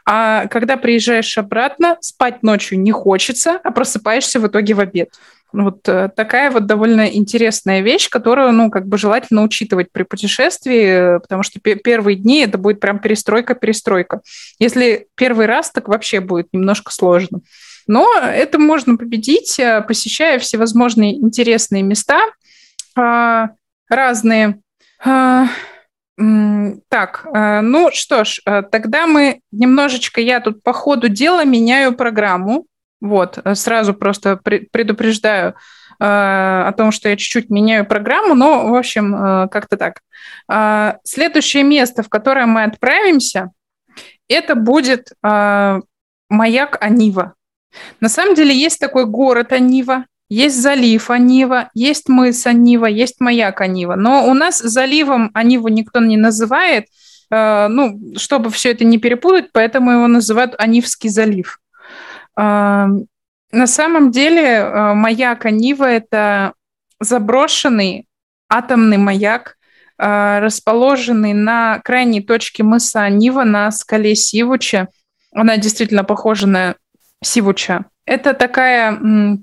А когда приезжаешь обратно, спать ночью не хочется, а просыпаешься в итоге в обед. Вот такая вот довольно интересная вещь, которую, ну, как бы желательно учитывать при путешествии, потому что первые дни это будет прям перестройка. Если первый раз, так вообще будет немножко сложно. Но это можно победить, посещая всевозможные интересные места, разные. Так, ну что ж, тогда мы немножечко, я тут по ходу дела меняю программу. Вот, сразу просто предупреждаю о том, что я чуть-чуть меняю программу, но, в общем, как-то так. Следующее место, в которое мы отправимся, это будет маяк Анива. На самом деле есть такой город Анива, есть залив Анива, есть мыс Анива, есть маяк Анива. Но у нас заливом Аниву никто не называет, ну, чтобы все это не перепутать, поэтому его называют Анивский залив. На самом деле маяк Анива – это заброшенный атомный маяк, расположенный на крайней точке мыса Анива на скале Сивуча. Она действительно похожа на Сивуча. Это такая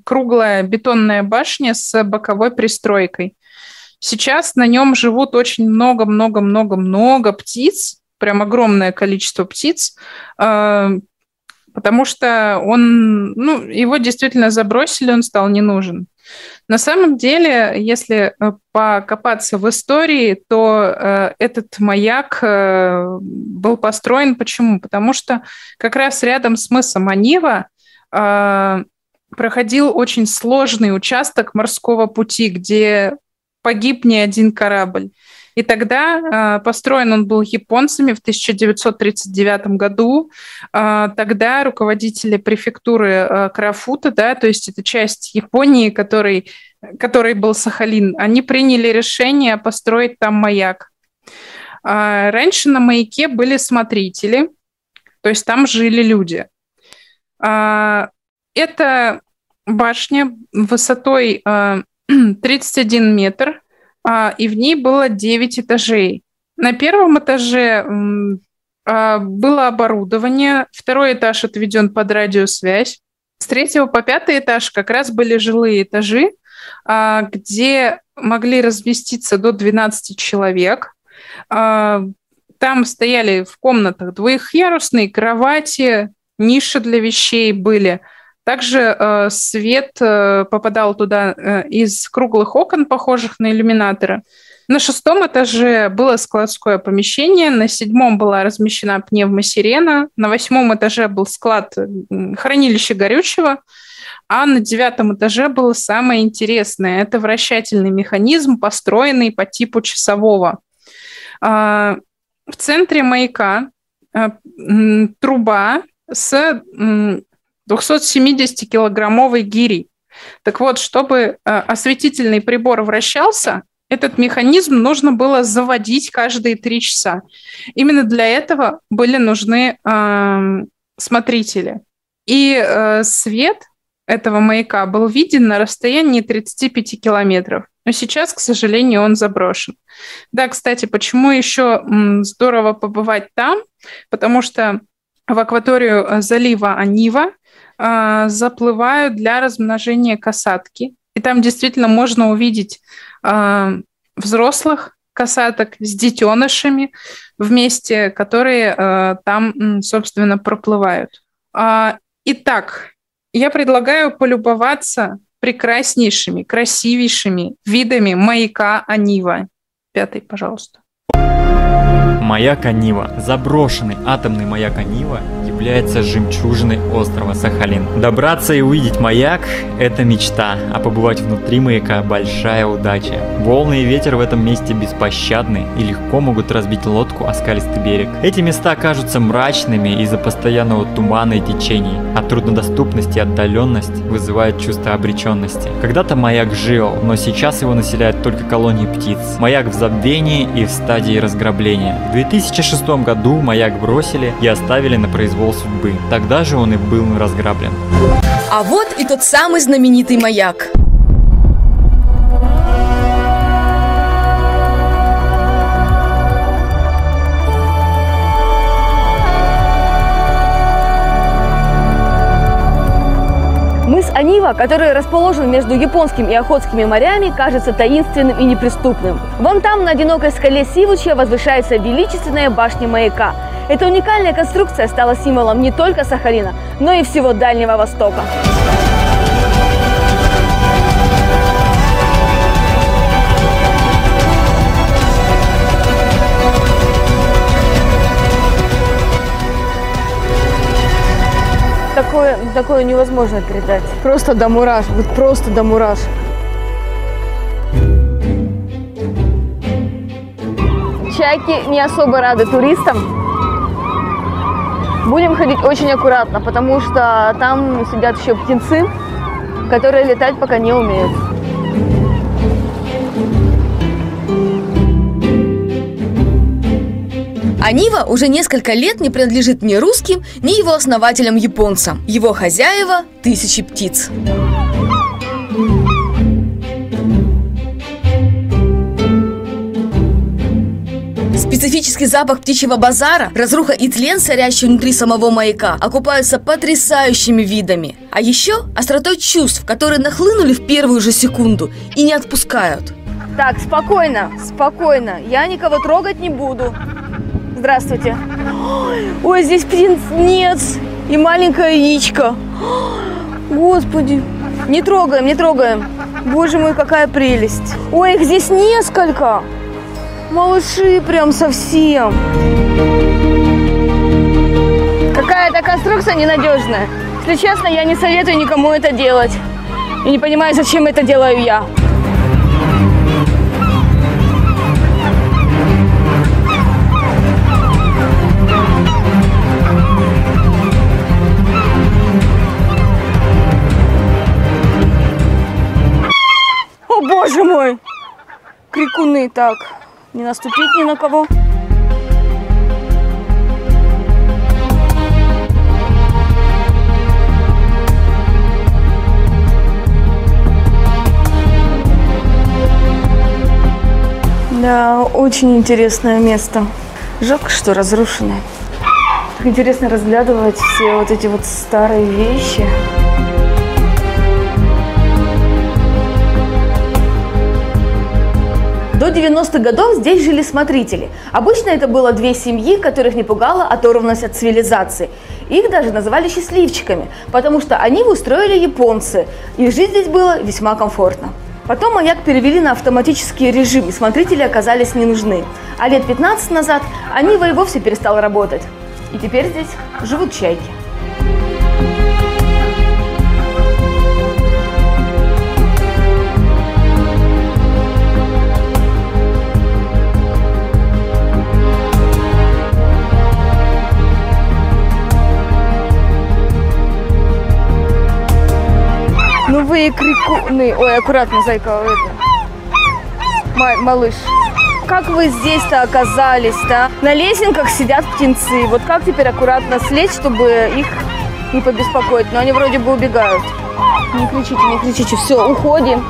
круглая бетонная башня с боковой пристройкой. Сейчас на нем живут очень много птиц, прям огромное количество птиц, потому что он, ну, его действительно забросили, он стал не нужен. На самом деле, если покопаться в истории, то этот маяк был построен. Почему? Потому что как раз рядом с мысом Анива проходил очень сложный участок морского пути, где погиб не один корабль. И тогда построен он был японцами в 1939 году. Тогда руководители префектуры Карафуто, да, то есть это часть Японии, которой был Сахалин, они приняли решение построить там маяк. Раньше на маяке были смотрители, то есть там жили люди. Это башня высотой 31 метр, и в ней было 9 этажей. На первом этаже было оборудование, второй этаж отведен под радиосвязь, с третьего по пятый этаж как раз были жилые этажи, где могли разместиться до 12 человек. Там стояли в комнатах двухъярусные кровати, ниши для вещей были. Также свет попадал туда из круглых окон, похожих на иллюминаторы. На шестом этаже было складское помещение, на седьмом была размещена пневмосирена, на восьмом этаже был склад, хранилище горючего, а на девятом этаже было самое интересное. Это вращательный механизм, построенный по типу часового. В центре маяка труба с 270-килограммовой гирей. Так вот, чтобы осветительный прибор вращался, этот механизм нужно было заводить каждые 3 часа. Именно для этого были нужны смотрители. И свет этого маяка был виден на расстоянии 35 километров. Но сейчас, к сожалению, он заброшен. Да, кстати, почему еще здорово побывать там? Потому что в акваторию залива Анива заплывают для размножения касатки. И там действительно можно увидеть взрослых касаток с детенышами вместе, которые там, собственно, проплывают. Итак, я предлагаю полюбоваться прекраснейшими, красивейшими видами маяка Анива. 5-й, пожалуйста. Маяк Анива. Заброшенный атомный маяк Анива является жемчужиной острова Сахалин. Добраться и увидеть маяк – это мечта, а побывать внутри маяка – большая удача. Волны и ветер в этом месте беспощадны и легко могут разбить лодку о скалистый берег. Эти места кажутся мрачными из-за постоянного тумана и течений, а труднодоступность и отдаленность вызывают чувство обреченности. Когда-то маяк жил, но сейчас его населяют только колонии птиц. Маяк в забвении и в стадии разграбления. В 2006 году маяк бросили и оставили на произвол судьбы. Тогда же он и был разграблен. А вот и тот самый знаменитый маяк. Мыс Анива, который расположен между Японским и Охотскими морями, кажется таинственным и неприступным. Вон там, на одинокой скале Сивучья, возвышается величественная башня маяка. Эта уникальная конструкция стала символом не только Сахалина, но и всего Дальнего Востока. Такое невозможно передать. Просто до мураш, вот просто до мураш. Чайки не особо рады туристам. Будем ходить очень аккуратно, потому что там сидят еще птенцы, которые летать пока не умеют. Анива уже несколько лет не принадлежит ни русским, ни его основателям-японцам. Его хозяева – тысячи птиц. Специфический запах птичьего базара, разруха и тлен, царящий внутри самого маяка, окупаются потрясающими видами. А еще остротой чувств, которые нахлынули в первую же секунду и не отпускают. Так, спокойно, спокойно, я никого трогать не буду. Здравствуйте. Ой, здесь птенец и маленькое яичко. Господи. Не трогаем, не трогаем. Боже мой, какая прелесть. Ой, их здесь несколько. Малыши прям совсем. Какая-то конструкция ненадежная. Если честно, я не советую никому это делать. И не понимаю, зачем это делаю я. Боже мой! Крикуны, так, не наступить ни на кого. Да, очень интересное место. Жалко, что разрушено. Так интересно разглядывать все вот эти вот старые вещи. До 90-х годов здесь жили смотрители. Обычно это было две семьи, которых не пугала оторванность от цивилизации. Их даже называли счастливчиками, потому что они устроили японцы, и жить здесь было весьма комфортно. Потом маяк перевели на автоматический режим, и смотрители оказались не нужны. А лет 15 назад Анива и вовсе перестал работать. И теперь здесь живут чайки. Крикуны. Ой, аккуратно, зайка. Малыш. Как вы здесь-то оказались-то? На лесенках сидят птенцы. Вот как теперь аккуратно слезть, чтобы их не побеспокоить? Но они вроде бы убегают. Не кричите, не кричите. Все, уходим.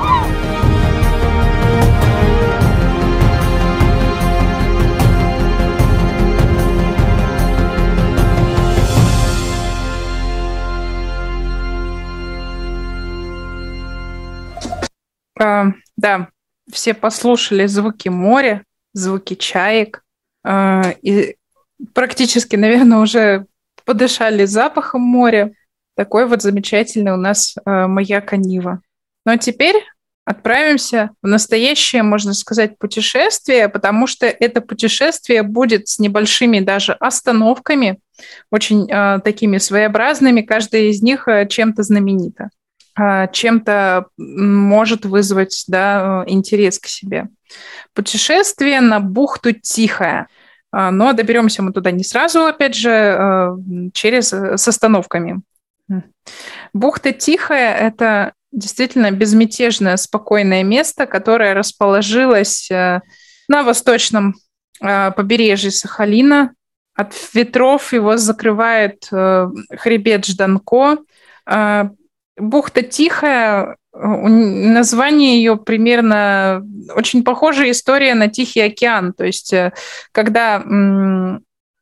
Да, все послушали звуки моря, звуки чаек, и практически, наверное, уже подышали запахом моря. Такой вот замечательный у нас маяк Анива. Ну а теперь отправимся в настоящее, можно сказать, путешествие, потому что это путешествие будет с небольшими даже остановками, очень такими своеобразными, каждая из них чем-то знаменита, чем-то может вызвать, да, интерес к себе. Путешествие на бухту Тихая. Но доберемся мы туда не сразу, опять же, с остановками. Бухта Тихая – это действительно безмятежное, спокойное место, которое расположилось на восточном побережье Сахалина. От ветров его закрывает хребет Жданко. Бухта Тихая, название ее примерно очень похожая история на Тихий океан. То есть, когда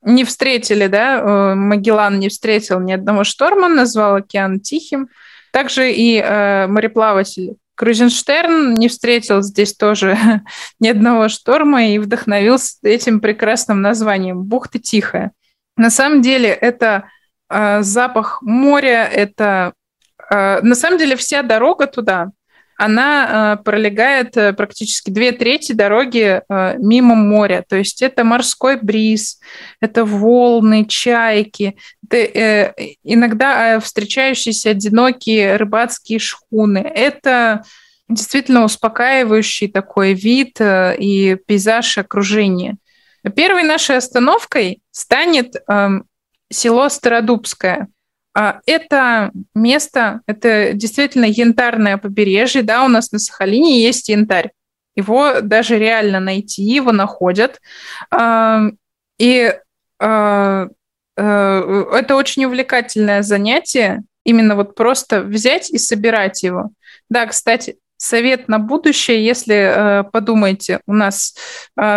не встретили, да, Магеллан не встретил ни одного шторма, назвал океан Тихим. Также и мореплаватель Крузенштерн не встретил здесь тоже ни одного шторма и вдохновился этим прекрасным названием «Бухта Тихая». На самом деле, это запах моря, это... На самом деле вся дорога туда, она пролегает практически 2/3 дороги мимо моря. То есть это морской бриз, это волны, чайки, это иногда встречающиеся одинокие рыбацкие шхуны. Это действительно успокаивающий такой вид и пейзаж окружения. Первой нашей остановкой станет село Стародубское. Это место, это действительно янтарное побережье, да, у нас на Сахалине есть янтарь, его даже реально найти, его находят, и это очень увлекательное занятие, именно вот просто взять и собирать его. Да, кстати, совет на будущее, если подумаете у нас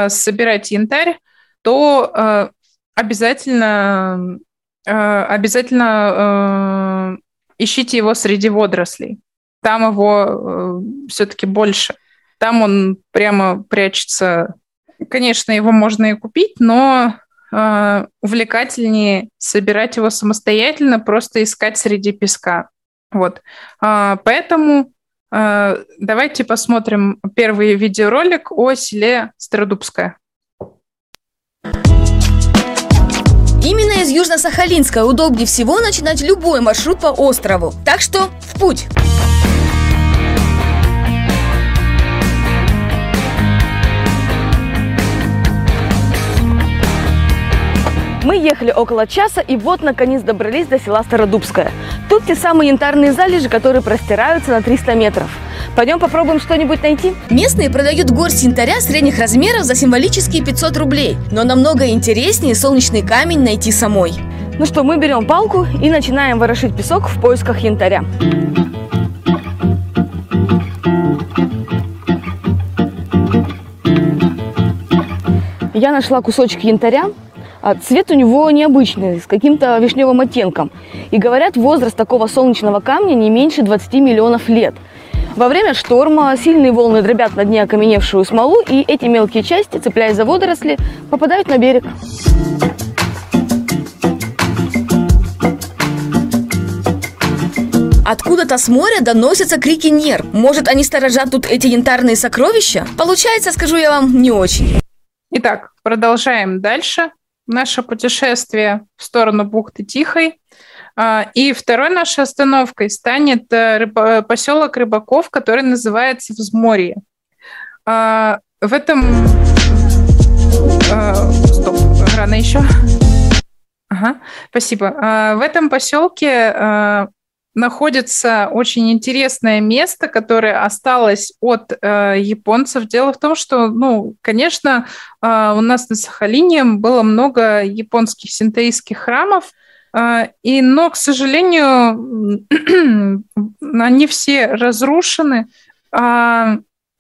собирать янтарь, то обязательно ищите его среди водорослей. Там его все-таки больше. Там он прямо прячется. Конечно, его можно и купить, но увлекательнее собирать его самостоятельно, просто искать среди песка. Вот. Поэтому давайте посмотрим первый видеоролик о селе Стародубское. Именно из Южно-Сахалинска удобнее всего начинать любой маршрут по острову. Так что в путь! Мы ехали около часа и вот наконец добрались до села Стародубское. Тут те самые янтарные залежи, которые простираются на 300 метров. Пойдем попробуем что-нибудь найти. Местные продают горсть янтаря средних размеров за символические 500 рублей. Но намного интереснее солнечный камень найти самой. Ну что, мы берем палку и начинаем ворошить песок в поисках янтаря. Я нашла кусочек янтаря. Цвет у него необычный, с каким-то вишневым оттенком. И говорят, возраст такого солнечного камня не меньше 20 миллионов лет. Во время шторма сильные волны дробят на дне окаменевшую смолу, и эти мелкие части, цепляясь за водоросли, попадают на берег. Откуда-то с моря доносятся крики нер. Может, они сторожат тут эти янтарные сокровища? Получается, скажу я вам, не очень. Итак, продолжаем дальше наше путешествие в сторону бухты Тихой. И второй нашей остановкой станет поселок Рыбаков, который называется Взморье. В этом... Стоп, рано еще. Ага, спасибо. В этом поселке находится очень интересное место, которое осталось от японцев. Дело в том, что, конечно, у нас на Сахалине было много японских синтоистских храмов, но, к сожалению, они все разрушены.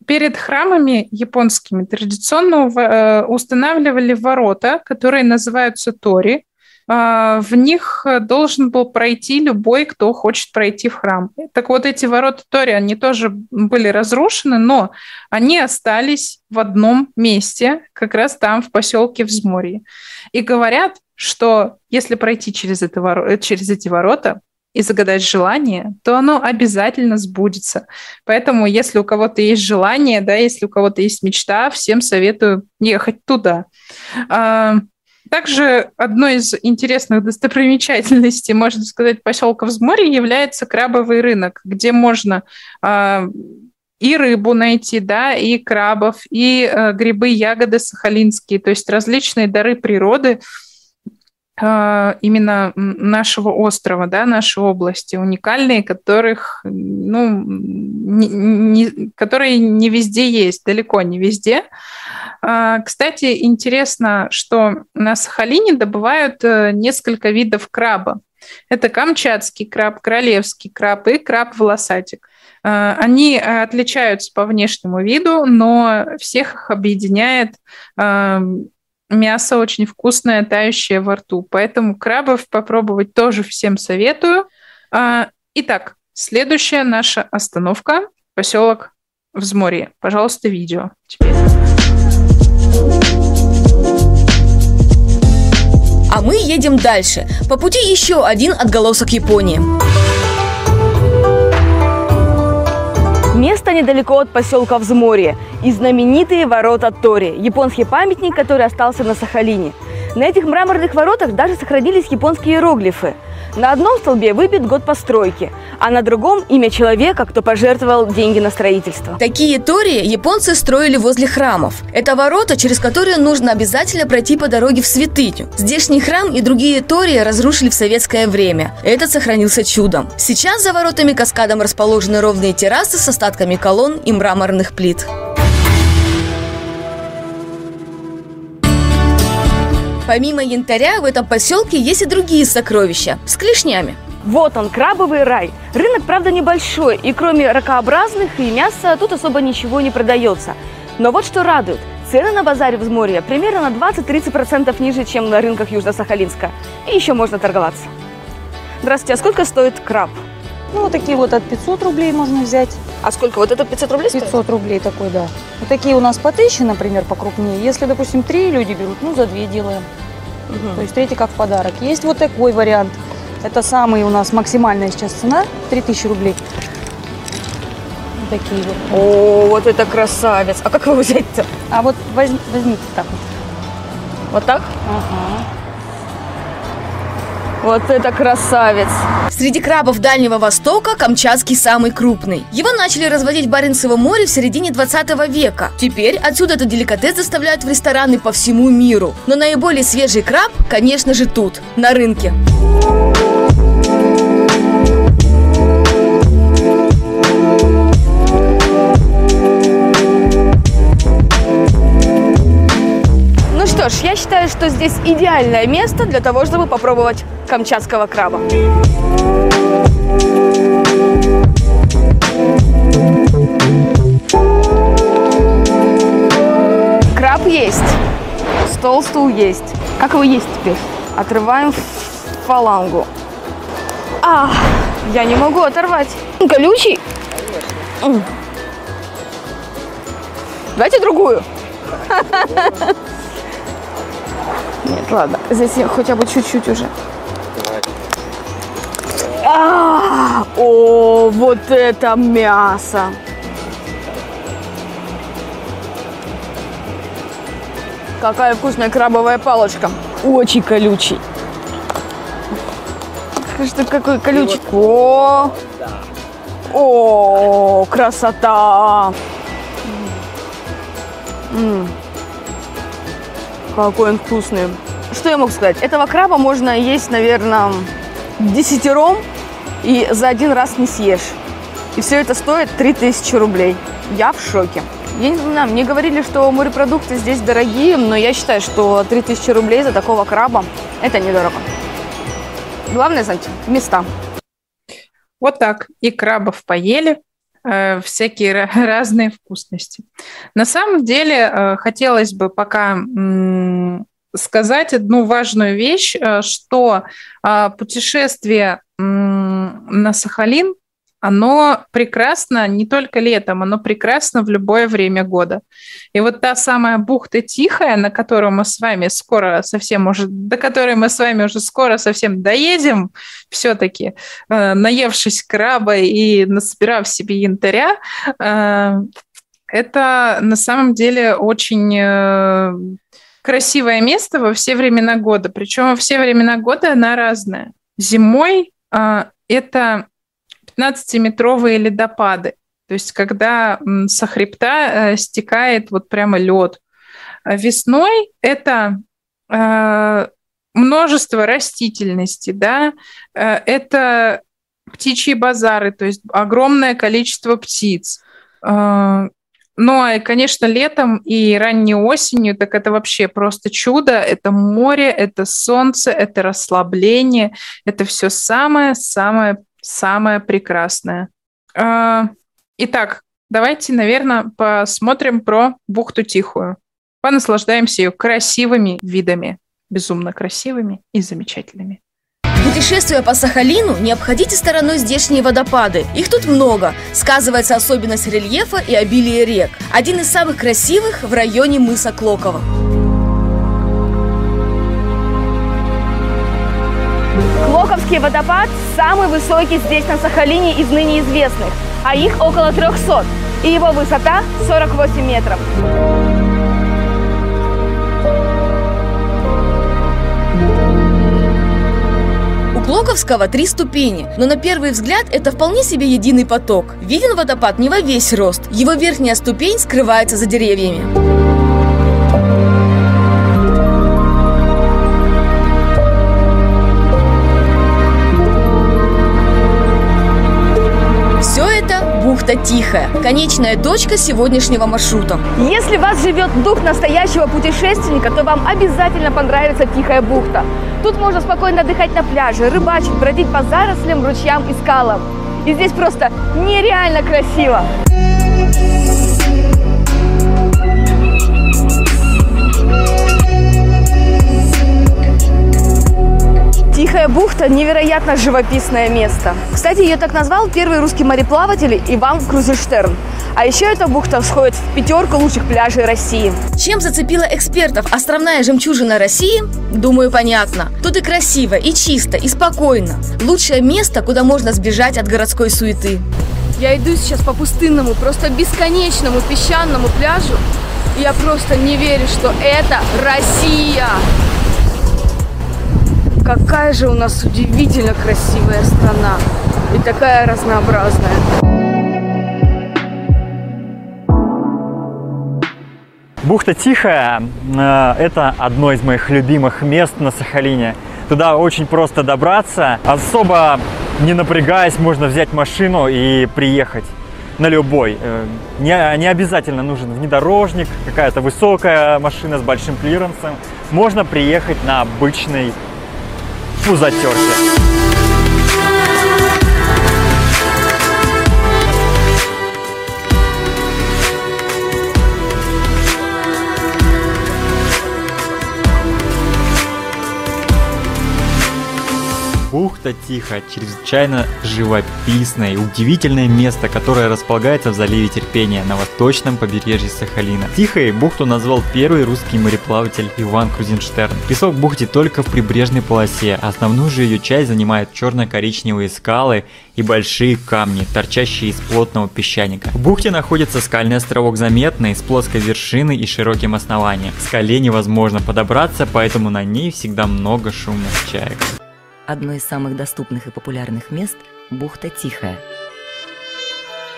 Перед храмами японскими традиционно устанавливали ворота, которые называются тори. В них должен был пройти любой, кто хочет пройти в храм. Так вот, эти ворота тори, они тоже были разрушены, но они остались в одном месте, как раз там, в поселке Взморье. И говорят, что если пройти через эти ворота и загадать желание, то оно обязательно сбудется. Поэтому, если у кого-то есть желание, да, если у кого-то есть мечта, всем советую ехать туда. Также одной из интересных достопримечательностей, можно сказать, поселка Взморье является крабовый рынок, где можно и рыбу найти, да, и крабов, и грибы, ягоды сахалинские, то есть различные дары природы именно нашего острова, да, нашей области, уникальные, которых, которые не везде есть, далеко не везде. Кстати, интересно, что на Сахалине добывают несколько видов краба. Это камчатский краб, королевский краб и краб-волосатик. Они отличаются по внешнему виду, но всех их объединяет мясо очень вкусное, тающее во рту. Поэтому крабов попробовать тоже всем советую. Итак, следующая наша остановка – поселок Взморье. Пожалуйста, видео. Теперь. А мы едем дальше. По пути еще один отголосок Японии. Место недалеко от поселка Взморье и знаменитые ворота тори, японский памятник, который остался на Сахалине. На этих мраморных воротах даже сохранились японские иероглифы. На одном столбе выбит год постройки, а на другом имя человека, кто пожертвовал деньги на строительство. Такие тори японцы строили возле храмов. Это ворота, через которые нужно обязательно пройти по дороге в святыню. Здешний храм и другие тори разрушили в советское время. Этот сохранился чудом. Сейчас за воротами каскадом расположены ровные террасы с остатками колонн и мраморных плит. Помимо янтаря, в этом поселке есть и другие сокровища с клешнями. Вот он, крабовый рай. Рынок, правда, небольшой, и кроме ракообразных и мяса тут особо ничего не продается. Но вот что радует. Цены на базаре Взморья примерно на 20-30% ниже, чем на рынках Южно-Сахалинска. И еще можно торговаться. Здравствуйте, а сколько стоит краб? Вот такие вот от 500 рублей можно взять. А сколько? Вот это 500 рублей стоит? 500 рублей такой, да. Вот такие у нас по 1000, например, покрупнее. Если, допустим, 3 люди берут, за 2 делаем. Угу. То есть третий как подарок. Есть вот такой вариант. Это самый у нас максимальная сейчас цена, 3000 рублей. Вот такие вот. О, вот это красавец. А как его взять-то? А вот возьмите так вот. Вот так? Ага. Вот это красавец! Среди крабов Дальнего Востока камчатский самый крупный. Его начали разводить в Баренцевом море в середине 20 века. Теперь отсюда этот деликатес доставляют в рестораны по всему миру. Но наиболее свежий краб, конечно же, тут, на рынке. Я считаю, что здесь идеальное место для того, чтобы попробовать камчатского краба. Краб есть, стол есть. Как его есть теперь? Отрываем фалангу. Я не могу оторвать. Он колючий. Давайте другую. Нет, ладно, здесь я хотя бы чуть-чуть уже. О, вот это мясо! Какая вкусная крабовая палочка. Очень колючий. Что, какой колючий? О, красота! Какой он вкусный. Что я могу сказать? Этого краба можно есть, наверное, десятером. и за один раз не съешь. И все это стоит 3000 рублей. Я в шоке. Я не знаю, мне говорили, что морепродукты здесь дорогие, но я считаю, что 3000 рублей за такого краба – это недорого. Главное, знаете, места. Вот так. И крабов поели, всякие разные вкусности. На самом деле, хотелось бы пока сказать одну важную вещь, что путешествие на Сахалин, оно прекрасно не только летом, оно прекрасно в любое время года. И вот та самая бухта Тихая, на которую мы с вами скоро совсем уже, до которой мы с вами уже скоро совсем доедем, все-таки, наевшись краба и насобирав себе янтаря, это на самом деле очень красивое место во все времена года. Причем во все времена года она разная. Зимой это 15-метровые ледопады, то есть когда со хребта стекает вот прямо лед. Весной это множество растительности, да? Это птичьи базары, то есть огромное количество птиц. Ну, и, конечно, летом и ранней осенью, так это вообще просто чудо. Это море, это солнце, это расслабление, это все самое-самое прекрасное. Итак, давайте, наверное, посмотрим про бухту Тихую. Понаслаждаемся ее красивыми видами. Безумно красивыми и замечательными. Путешествуя по Сахалину, не обходите стороной здешние водопады. Их тут много. Сказывается особенность рельефа и обилие рек. Один из самых красивых в районе мыса Клокова. Клоковский водопад самый высокий здесь на Сахалине из ныне известных, а их около 300, и его высота 48 метров. У Клоковского 3 ступени, но на первый взгляд это вполне себе единый поток. Виден водопад не во весь рост, его верхняя ступень скрывается за деревьями. Бухта Тихая. Конечная точка сегодняшнего маршрута. Если вас живет дух настоящего путешественника, то вам обязательно понравится Тихая бухта. Тут можно спокойно отдыхать на пляже, рыбачить, бродить по зарослям, ручьям и скалам. И здесь просто нереально красиво. Тихая бухта – невероятно живописное место. Кстати, ее так назвал первый русский мореплаватель Иван Крузенштерн. А еще эта бухта входит в 5 лучших пляжей России. Чем зацепила экспертов островная жемчужина России? Думаю, понятно. Тут и красиво, и чисто, и спокойно. Лучшее место, куда можно сбежать от городской суеты. Я иду сейчас по пустынному, просто бесконечному песчаному пляжу. И я просто не верю, что это Россия! Какая же у нас удивительно красивая страна и такая разнообразная. Бухта Тихая – это одно из моих любимых мест на Сахалине. Туда очень просто добраться, особо не напрягаясь, можно взять машину и приехать на любой. Не обязательно нужен внедорожник, какая-то высокая машина с большим клиренсом. Можно приехать на обычный пузатерки. Бухта Тихая – чрезвычайно живописное и удивительное место, которое располагается в заливе Терпения на восточном побережье Сахалина. Тихой бухту назвал первый русский мореплаватель Иван Крузенштерн. Песок в бухте только в прибрежной полосе, а основную же ее часть занимают черно-коричневые скалы и большие камни, торчащие из плотного песчаника. В бухте находится скальный островок Заметный с плоской вершиной и широким основанием. К скале невозможно подобраться, поэтому на ней всегда много шумных чаек. Одно из самых доступных и популярных мест – бухта Тихая.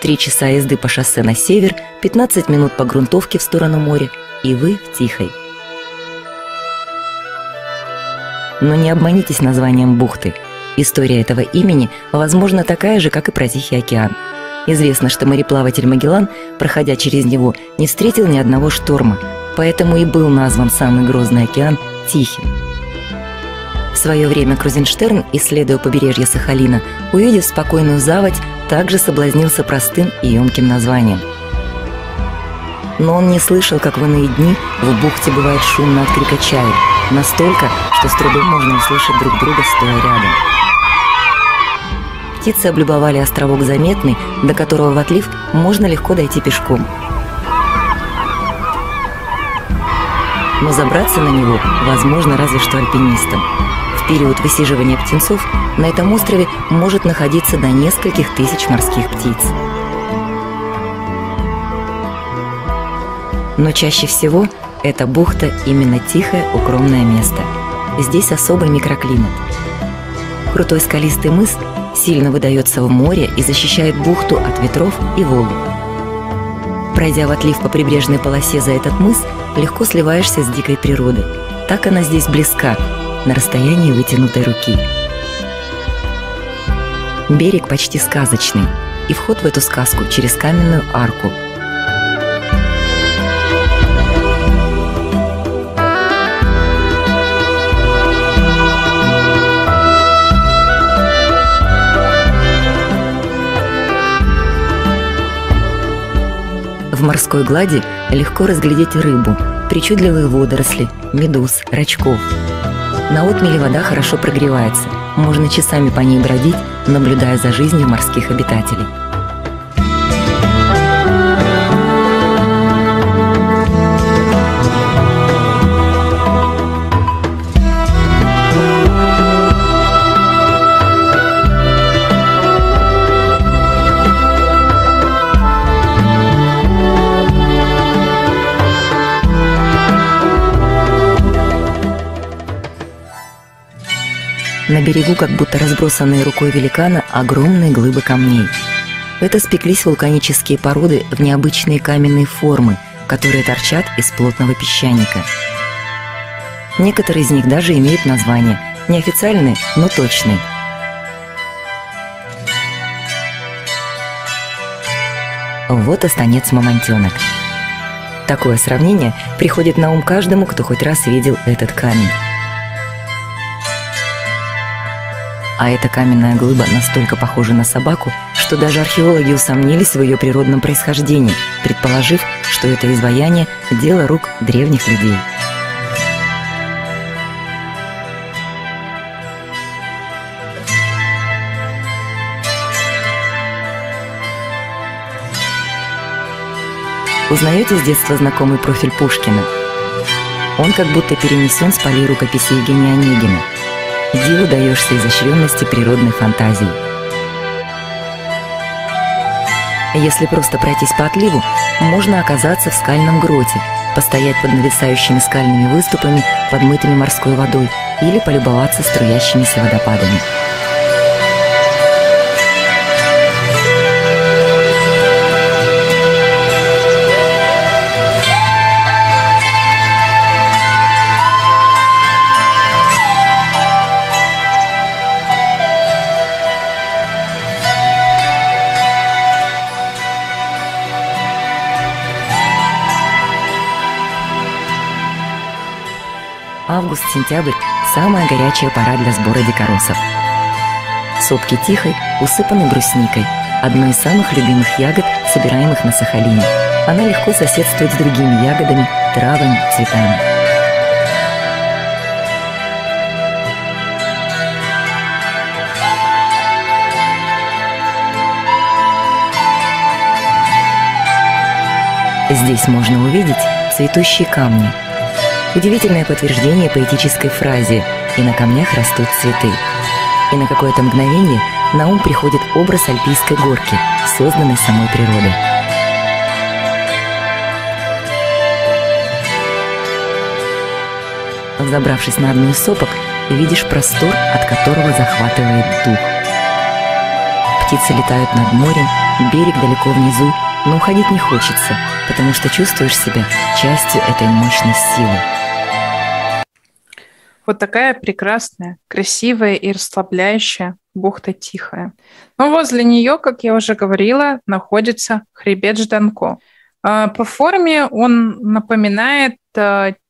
3 часа езды по шоссе на север, 15 минут по грунтовке в сторону моря, и вы в Тихой. Но не обманитесь названием бухты. История этого имени, возможно, такая же, как и про Тихий океан. Известно, что мореплаватель Магеллан, проходя через него, не встретил ни одного шторма, поэтому и был назван самый грозный океан Тихим. В свое время Крузенштерн, исследуя побережье Сахалина, увидев спокойную заводь, также соблазнился простым и емким названием. Но он не слышал, как в иные дни в бухте бывает шумно от крика чаек, настолько, что с трудом можно услышать друг друга, стоя рядом. Птицы облюбовали островок Заметный, до которого в отлив можно легко дойти пешком. Но забраться на него возможно разве что альпинистам. В период высиживания птенцов на этом острове может находиться до нескольких тысяч морских птиц. Но чаще всего эта бухта именно тихое, укромное место. Здесь особый микроклимат. Крутой скалистый мыс сильно выдается в море и защищает бухту от ветров и волн. Пройдя в отлив по прибрежной полосе за этот мыс, легко сливаешься с дикой природой. Так она здесь близка, на расстоянии вытянутой руки. Берег почти сказочный, и вход в эту сказку через каменную арку. В морской глади легко разглядеть рыбу, причудливые водоросли, медуз, рачков. На отмеле вода хорошо прогревается, можно часами по ней бродить, наблюдая за жизнью морских обитателей. На берегу, как будто разбросанные рукой великана, огромные глыбы камней. Это спеклись вулканические породы в необычные каменные формы, которые торчат из плотного песчаника. Некоторые из них даже имеют названия, неофициальные, но точные. Вот и станец-мамонтенок. Такое сравнение приходит на ум каждому, кто хоть раз видел этот камень. А эта каменная глыба настолько похожа на собаку, что даже археологи усомнились в ее природном происхождении, предположив, что это изваяние – дело рук древних людей. Узнаете с детства знакомый профиль Пушкина? Он как будто перенесен с полей рукописи Евгения Онегина. Диву даешься изощренности природной фантазии. Если просто пройтись по отливу, можно оказаться в скальном гроте, постоять под нависающими скальными выступами, подмытыми морской водой, или полюбоваться струящимися водопадами. Август-сентябрь – самая горячая пора для сбора дикоросов. Сопки Тихой усыпаны брусникой, одной из самых любимых ягод, собираемых на Сахалине. Она легко соседствует с другими ягодами, травами, цветами. Здесь можно увидеть цветущие камни. Удивительное подтверждение поэтической фразе «И на камнях растут цветы». И на какое-то мгновение на ум приходит образ альпийской горки, созданной самой природой. Забравшись на одну из сопок, видишь простор, от которого захватывает дух. Птицы летают над морем, берег далеко внизу, но уходить не хочется, потому что чувствуешь себя частью этой мощной силы. Вот такая прекрасная, красивая и расслабляющая бухта Тихая. Но возле нее, как я уже говорила, находится хребет Жданко. По форме он напоминает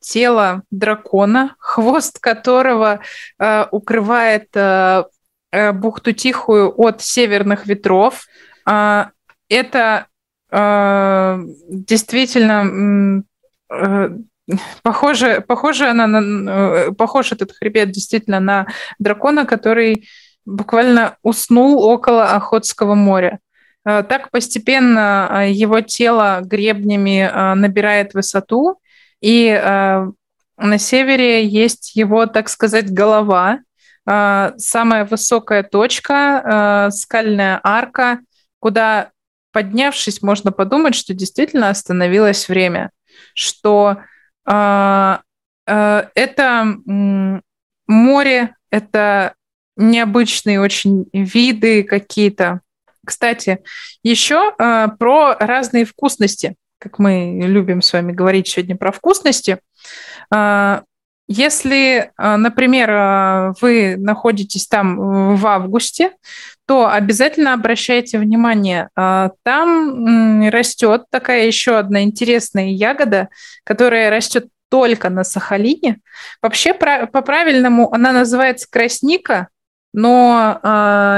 тело дракона, хвост которого укрывает бухту Тихую от северных ветров. Это действительно похож этот хребет действительно на дракона, который буквально уснул около Охотского моря. Так постепенно его тело гребнями набирает высоту, и на севере есть его, так сказать, голова, самая высокая точка, скальная арка, куда, поднявшись, можно подумать, что действительно остановилось время, что это море, это необычные очень виды какие-то. Кстати, еще про разные вкусности, как мы любим с вами говорить сегодня про вкусности. Если, например, вы находитесь там в августе, то обязательно обращайте внимание, там растет такая еще одна интересная ягода, которая растет только на Сахалине. Вообще, по-правильному она называется красника, но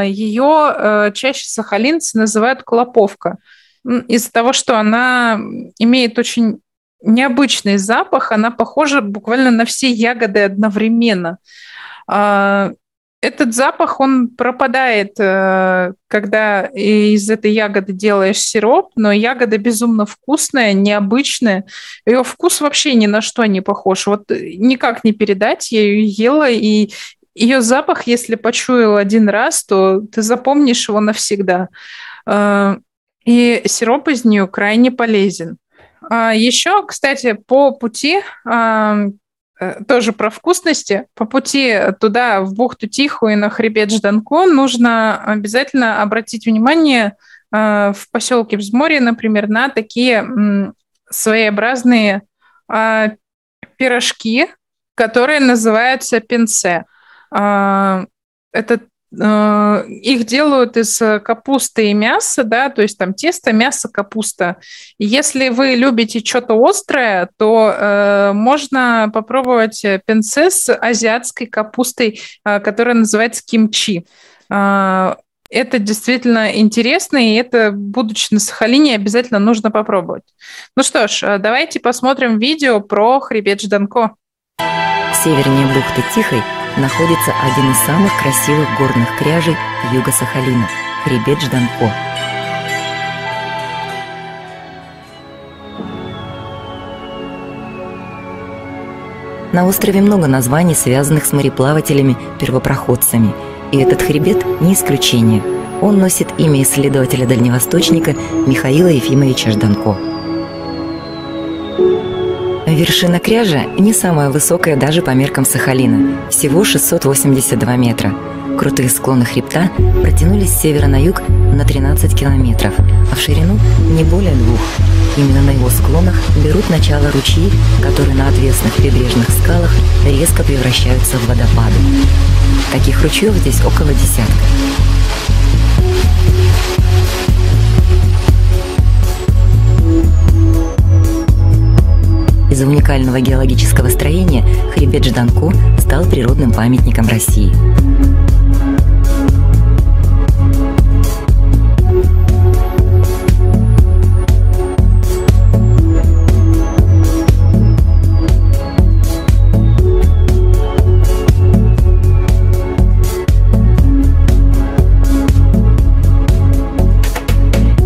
ее чаще сахалинцы называют клоповка из-за того, что она имеет очень необычный запах, она похожа буквально на все ягоды одновременно. Этот запах, он пропадает, когда из этой ягоды делаешь сироп, но ягода безумно вкусная, необычная. Ее вкус вообще ни на что не похож. Вот никак не передать, я ее ела, и ее запах, если почуял один раз, то ты запомнишь его навсегда. И сироп из нее крайне полезен. Еще, кстати, по пути, тоже про вкусности, по пути туда, в бухту Тихую и на хребет Жданко, нужно обязательно обратить внимание в поселке Взморье, например, на такие своеобразные пирожки, которые называются пинце. Это их делают из капусты и мяса, да, то есть там тесто, мясо, капуста. И если вы любите что-то острое, то можно попробовать пинце с азиатской капустой, которая называется кимчи. Это действительно интересно, и это, будучи на Сахалине, обязательно нужно попробовать. Ну что ж, давайте посмотрим видео про хребет Жданко. Севернее бухты Тихой находится один из самых красивых горных кряжей юга Сахалина – хребет Жданко. На острове много названий, связанных с мореплавателями-первопроходцами, и этот хребет не исключение. Он носит имя исследователя-дальневосточника Михаила Ефимовича Жданко. Вершина кряжа не самая высокая даже по меркам Сахалина, всего 682 метра. Крутые склоны хребта протянулись с севера на юг на 13 километров, а в ширину не более 2. Именно на его склонах берут начало ручьи, которые на отвесных прибрежных скалах резко превращаются в водопады. Таких ручьев здесь около десятка. Из-за уникального геологического строения хребет Жданко стал природным памятником России.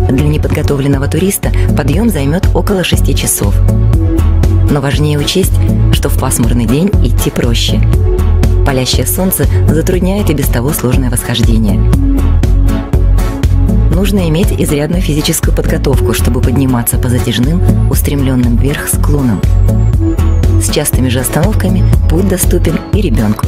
Для неподготовленного туриста подъем займет около 6 часов. Но важнее учесть, что в пасмурный день идти проще. Палящее солнце затрудняет и без того сложное восхождение. Нужно иметь изрядную физическую подготовку, чтобы подниматься по затяжным, устремленным вверх склонам. С частыми же остановками путь доступен и ребенку.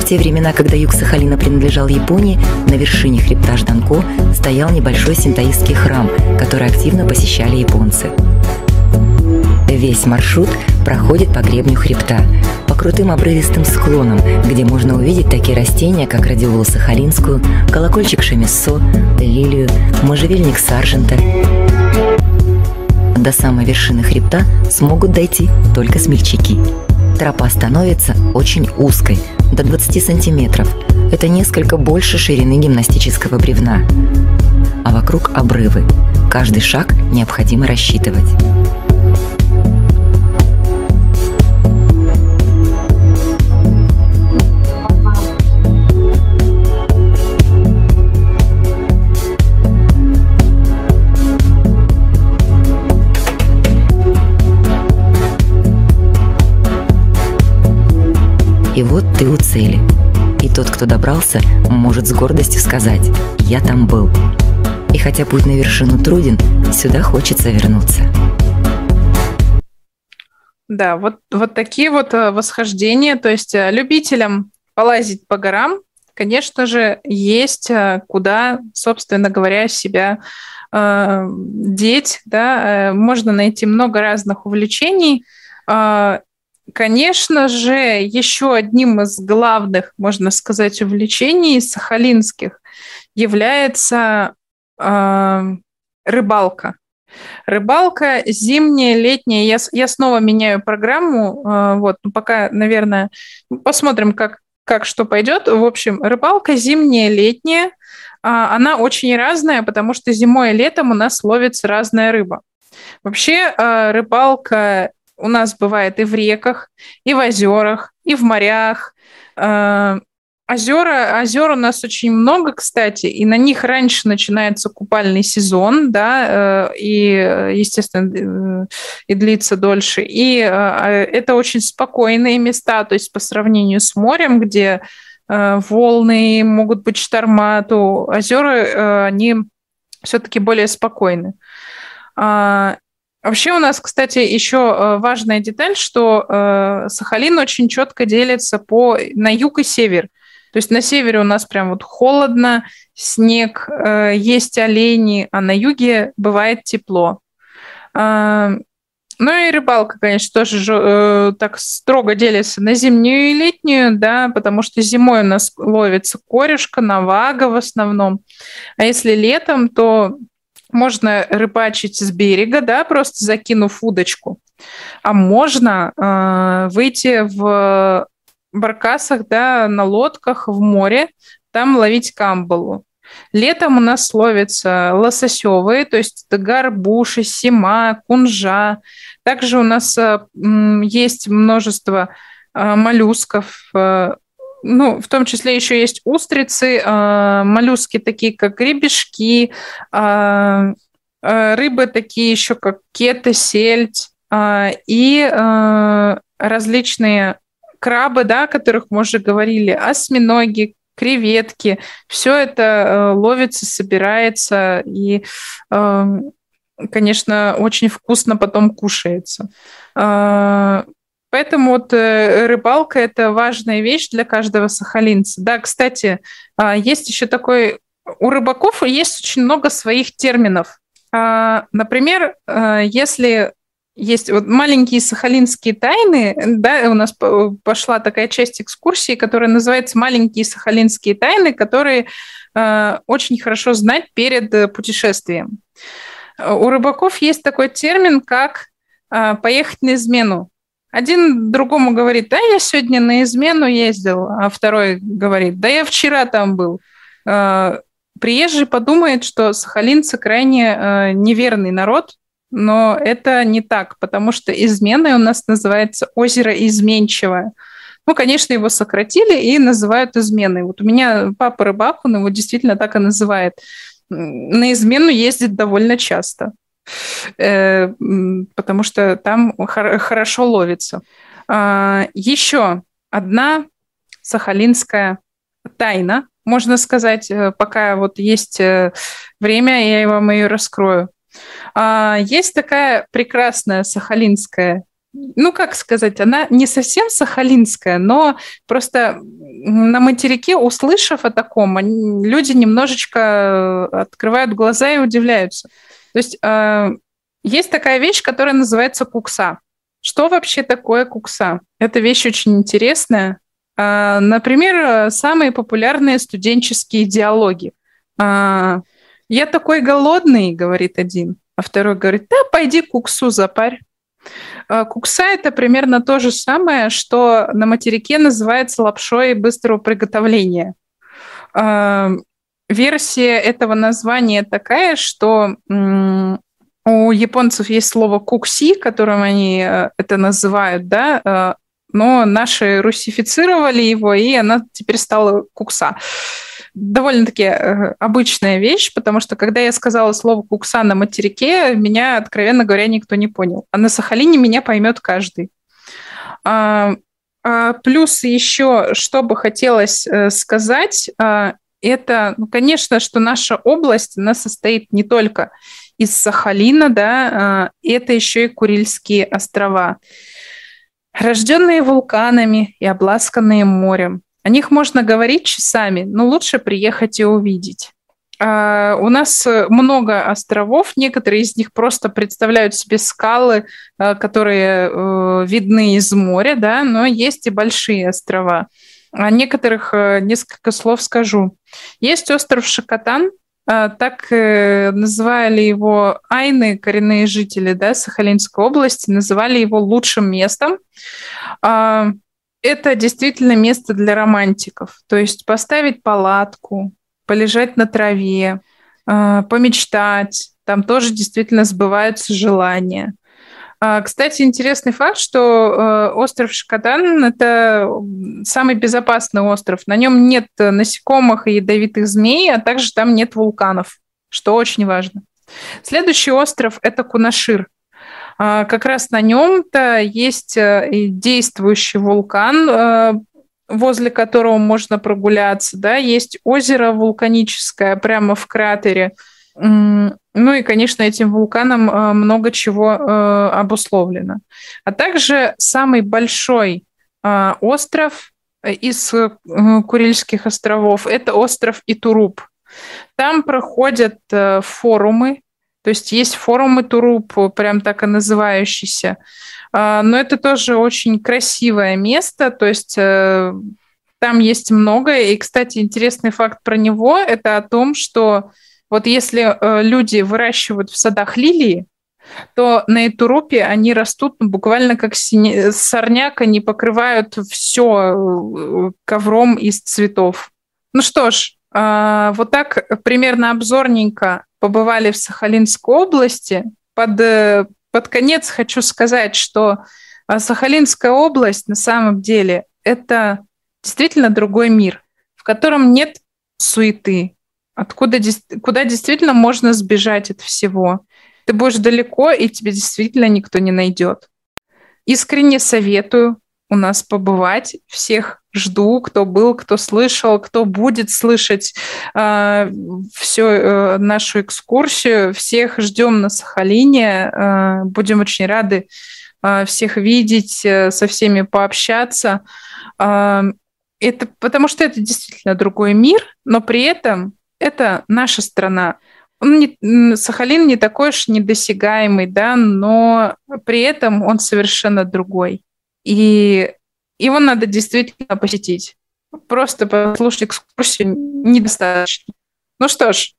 В те времена, когда юг Сахалина принадлежал Японии, на вершине хребта Жданко стоял небольшой синтоистский храм, который активно посещали японцы. Весь маршрут проходит по гребню хребта, по крутым обрывистым склонам, где можно увидеть такие растения, как радиолу сахалинскую, колокольчик шемиссо, лилию, можжевельник саржента. До самой вершины хребта смогут дойти только смельчаки. Тропа становится очень узкой, до 20 сантиметров. Это несколько больше ширины гимнастического бревна. А вокруг обрывы. Каждый шаг необходимо рассчитывать. И вот ты у цели. И тот, кто добрался, может с гордостью сказать: «Я там был». И хотя путь на вершину труден, сюда хочется вернуться. Да, вот такие вот восхождения. То есть любителям полазить по горам, конечно же, есть куда, собственно говоря, себя деть. Да? Можно найти много разных увлечений. Конечно же, еще одним из главных, можно сказать, увлечений сахалинских является рыбалка. Рыбалка зимняя, летняя. Я снова меняю программу. Вот, пока, наверное, посмотрим, как что пойдет. В общем, рыбалка зимняя, летняя. Она очень разная, потому что зимой и летом у нас ловится разная рыба. Вообще рыбалка у нас бывает и в реках, и в озерах, и в морях. Озер у нас очень много, кстати, и на них раньше начинается купальный сезон, да, и, естественно, и длится дольше. И это очень спокойные места, то есть по сравнению с морем, где волны, могут быть шторма, то озера, они все-таки более спокойны. Вообще у нас, кстати, еще важная деталь, что Сахалин очень четко делится на юг и север. То есть на севере у нас прям вот холодно, снег, есть олени, а на юге бывает тепло. Ну и рыбалка, конечно, тоже так строго делится на зимнюю и летнюю, да, потому что зимой у нас ловится корюшка, навага в основном. А если летом, то можно рыбачить с берега, да, просто закинув удочку. А можно выйти в баркасах, да, на лодках в море, там ловить камбалу. Летом у нас ловятся лососевые, то есть горбуши, сима, кунжа. Также у нас есть множество моллюсков, ну, в том числе еще есть устрицы, моллюски такие, как гребешки, рыбы такие еще, как кета, сельдь и различные крабы, да, о которых мы уже говорили, осьминоги, креветки. Все это ловится, собирается и, конечно, очень вкусно потом кушается. Поэтому вот рыбалка – это важная вещь для каждого сахалинца. Да, кстати, есть еще такой... У рыбаков есть очень много своих терминов. Например, если есть вот маленькие сахалинские тайны, да, у нас пошла такая часть экскурсии, которая называется «Маленькие сахалинские тайны», которые очень хорошо знать перед путешествием. У рыбаков есть такой термин, как «поехать на измену». Один другому говорит: да, я сегодня на измену ездил, а второй говорит: да, я вчера там был. Приезжий подумает, что сахалинцы крайне неверный народ, но это не так, потому что изменой у нас называется озеро Изменчивое. Ну, конечно, его сократили и называют изменой. Вот у меня папа рыбак, он его действительно так и называет. На измену ездит довольно часто, потому что там хорошо ловится. Еще одна сахалинская тайна, можно сказать, пока вот есть время, я вам ее раскрою. Есть такая прекрасная сахалинская, ну, как сказать, она не совсем сахалинская, но просто на материке, услышав о таком, люди немножечко открывают глаза и удивляются. То есть Есть такая вещь, которая называется кукса. Что вообще такое кукса? Это вещь очень интересная. Например, самые популярные студенческие диалоги. «Я такой голодный», — говорит один, а второй говорит: «Да, пойди куксу запарь». Кукса – это примерно то же самое, что на материке называется лапшой быстрого приготовления. Версия этого названия такая, что у японцев есть слово «кукси», которым они это называют, да, но наши русифицировали его, и она теперь стала кукса. Довольно-таки обычная вещь, потому что, когда я сказала слово «кукса» на материке, меня, откровенно говоря, никто не понял. А на Сахалине меня поймет каждый. Плюс еще, что бы хотелось сказать, это, ну, конечно, что наша область, она состоит не только из Сахалина, да, это еще и Курильские острова. Рожденные вулканами и обласканные морем. О них можно говорить часами, но лучше приехать и увидеть. У нас много островов, некоторые из них просто представляют себе скалы, которые видны из моря, да, но есть и большие острова. О некоторых несколько слов скажу. Есть остров Шакатан, так называли его айны, коренные жители, да, Сахалинской области, называли его лучшим местом. Это действительно место для романтиков. То есть поставить палатку, полежать на траве, помечтать. Там тоже действительно сбываются желания. Кстати, интересный факт, что остров Шакатан – это самый безопасный остров. На нем нет насекомых и ядовитых змей, а также там нет вулканов, что очень важно. Следующий остров – это Кунашир. Как раз на нем-то есть действующий вулкан, возле которого можно прогуляться, да, есть озеро вулканическое прямо в кратере. Ну и, конечно, этим вулканом много чего обусловлено. А также самый большой остров из Курильских островов – это остров Итуруп. Там проходят форумы. То есть форум Итуруп, прям так и называющийся. Но это тоже очень красивое место, то есть там есть многое. И, кстати, интересный факт про него – это о том, что вот если люди выращивают в садах лилии, то на Итурупе они растут буквально как сорняк, они покрывают все ковром из цветов. Ну что ж, вот так примерно обзорненько побывали в Сахалинской области. Под конец хочу сказать, что Сахалинская область на самом деле это действительно другой мир, в котором нет суеты, куда действительно можно сбежать от всего. Ты будешь далеко, и тебя действительно никто не найдет. Искренне советую у нас побывать. Всех жду, кто был, кто слышал, кто будет слышать всю нашу экскурсию. Всех ждем на Сахалине. Будем очень рады всех видеть, со всеми пообщаться. Это, потому что это действительно другой мир, но при этом это наша страна. Сахалин не такой уж недосягаемый, да, но при этом он совершенно другой. И его надо действительно посетить. Просто послушать экскурсию недостаточно. Ну что ж,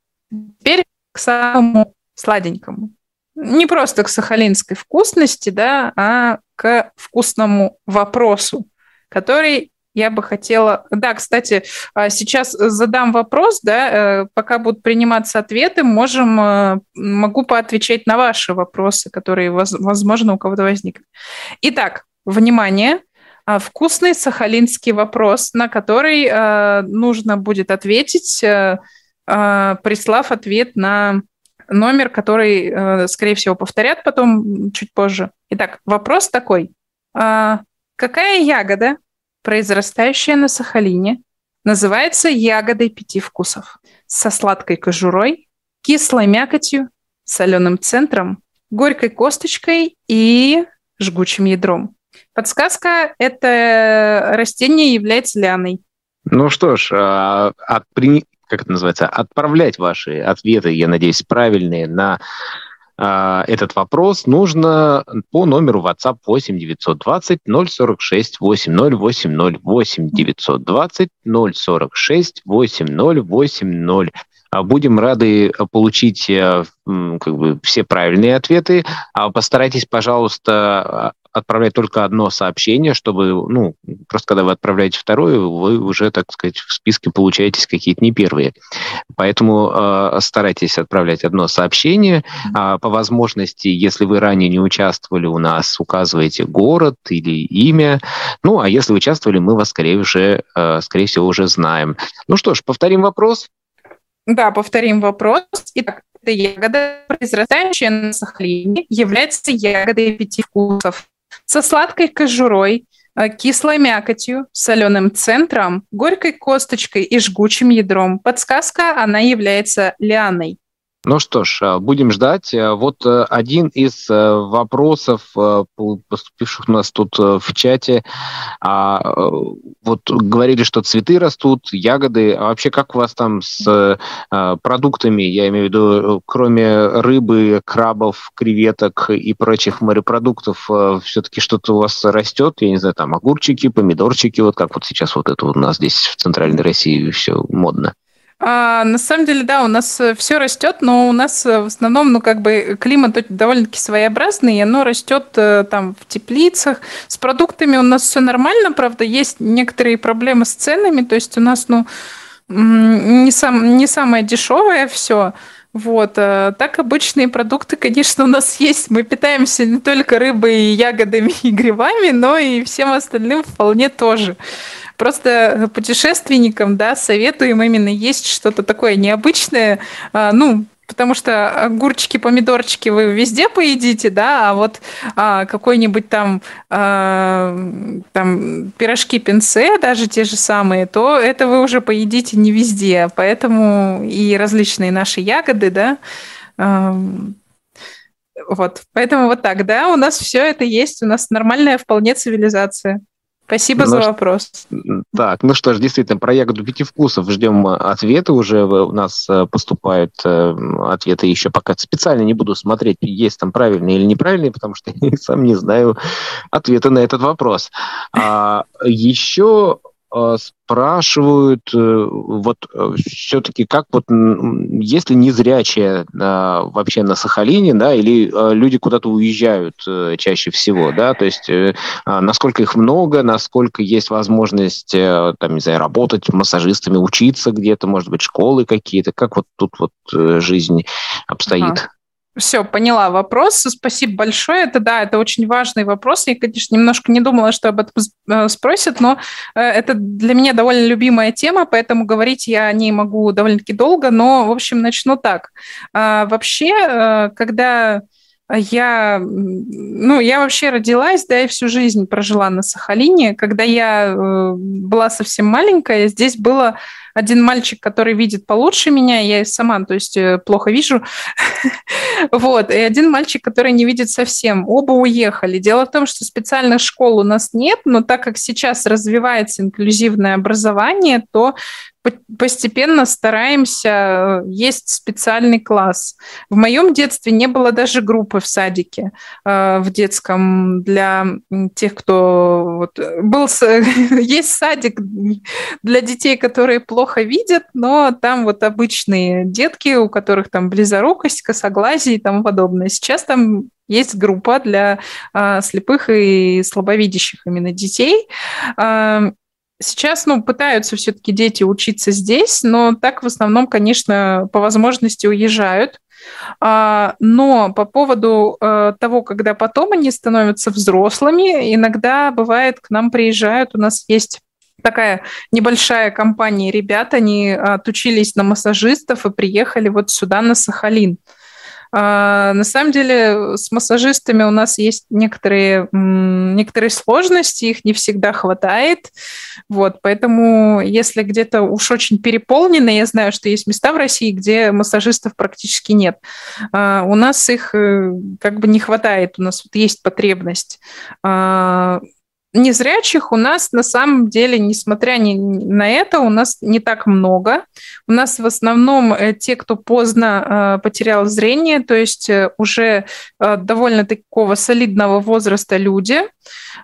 теперь к самому сладенькому. Не просто к сахалинской вкусности, да, а к вкусному вопросу, который я бы хотела... Да, кстати, сейчас задам вопрос, да, пока будут приниматься ответы, могу поотвечать на ваши вопросы, которые, возможно, у кого-то возникли. Итак, внимание! Вкусный сахалинский вопрос, на который нужно будет ответить, прислав ответ на номер, который, скорее всего, повторят потом чуть позже. Итак, вопрос такой. Какая ягода, произрастающая на Сахалине, называется ягодой 5 вкусов? Со сладкой кожурой, кислой мякотью, соленым центром, горькой косточкой и жгучим ядром. Подсказка – это растение является лианой. Ну что ж, отправлять ваши ответы, я надеюсь, правильные на этот вопрос, нужно по номеру WhatsApp 8-920-046-80-80, 8-920-046-80-80. Будем рады получить все правильные ответы. Постарайтесь, пожалуйста, отправлять только одно сообщение, чтобы, просто когда вы отправляете второе, вы уже, так сказать, в списке получаете какие-то не первые. Поэтому старайтесь отправлять одно сообщение. По возможности, если вы ранее не участвовали у нас, указывайте город или имя. А если участвовали, мы вас, скорее всего, уже знаем. Ну что ж, повторим вопрос. Да, повторим вопрос. Итак, эта ягода, произрастающая на Сахалине, является ягодой 5 вкусов. Со сладкой кожурой, кислой мякотью, соленым центром, горькой косточкой и жгучим ядром. Подсказка: она является лианой. Ну что ж, будем ждать. Вот один из вопросов, поступивших у нас тут в чате. Вот говорили, что цветы растут, ягоды. А вообще как у вас там с продуктами? Я имею в виду, кроме рыбы, крабов, креветок и прочих морепродуктов, все-таки что-то у вас растет? Я не знаю, там огурчики, помидорчики, вот как вот сейчас вот это у нас здесь в Центральной России все модно. На самом деле, да, у нас все растет, но у нас в основном, климат довольно-таки своеобразный, и оно растет там в теплицах. С продуктами у нас все нормально, правда, есть некоторые проблемы с ценами, то есть у нас, не самое дешевое все. Вот, так обычные продукты, конечно, у нас есть. Мы питаемся не только рыбой, ягодами и грибами, но и всем остальным вполне тоже. Просто путешественникам, да, советуем именно есть что-то такое необычное, потому что огурчики, помидорчики вы везде поедите, да, а вот какой-нибудь там пирожки-пинце, даже те же самые, то это вы уже поедите не везде. Поэтому и различные наши ягоды, да, вот. Поэтому вот так, да, у нас все это есть, у нас нормальная вполне цивилизация. Спасибо за вопрос. Так, что ж, действительно, про ягоду 5 вкусов ждем ответы уже. У нас поступают ответы еще пока. Специально не буду смотреть, есть там правильные или неправильные, потому что я сам не знаю ответа на этот вопрос. Еще спрашивают, все-таки как есть ли незрячие вообще на Сахалине, да, или люди куда-то уезжают чаще всего, да, то есть насколько их много, насколько есть возможность, работать массажистами, учиться где-то, может быть, школы какие-то, как тут жизнь обстоит? Ага. Все, поняла вопрос. Спасибо большое. Это очень важный вопрос. Я, конечно, немножко не думала, что об этом спросят, но это для меня довольно любимая тема, поэтому говорить я о ней могу довольно-таки долго, но, в общем, начну так. Вообще, когда я вообще родилась, да, и всю жизнь прожила на Сахалине, когда я была совсем маленькая, здесь было... Один мальчик, который видит получше меня, я сама, то есть плохо вижу, вот, и один мальчик, который не видит совсем, оба уехали. Дело в том, что специальных школ у нас нет, но так как сейчас развивается инклюзивное образование, то постепенно стараемся, есть специальный класс. В моем детстве не было даже группы в садике, в детском, для тех, кто... Есть садик для детей, которые плохо видят, но там обычные детки, у которых там близорукость, косоглазие и тому подобное. Сейчас там есть группа для слепых и слабовидящих именно детей. Сейчас, пытаются все-таки дети учиться здесь, но так в основном, конечно, по возможности уезжают. Но по поводу того, когда потом они становятся взрослыми, иногда бывает, к нам приезжают, у нас есть такая небольшая компания ребят, они отучились на массажистов и приехали сюда, на Сахалин. На самом деле с массажистами у нас есть некоторые сложности, их не всегда хватает, поэтому если где-то уж очень переполнено, я знаю, что есть места в России, где массажистов практически нет, у нас их не хватает, у нас есть потребность. Незрячих у нас на самом деле, несмотря на это, у нас не так много. У нас в основном те, кто поздно потерял зрение, то есть уже довольно такого солидного возраста люди.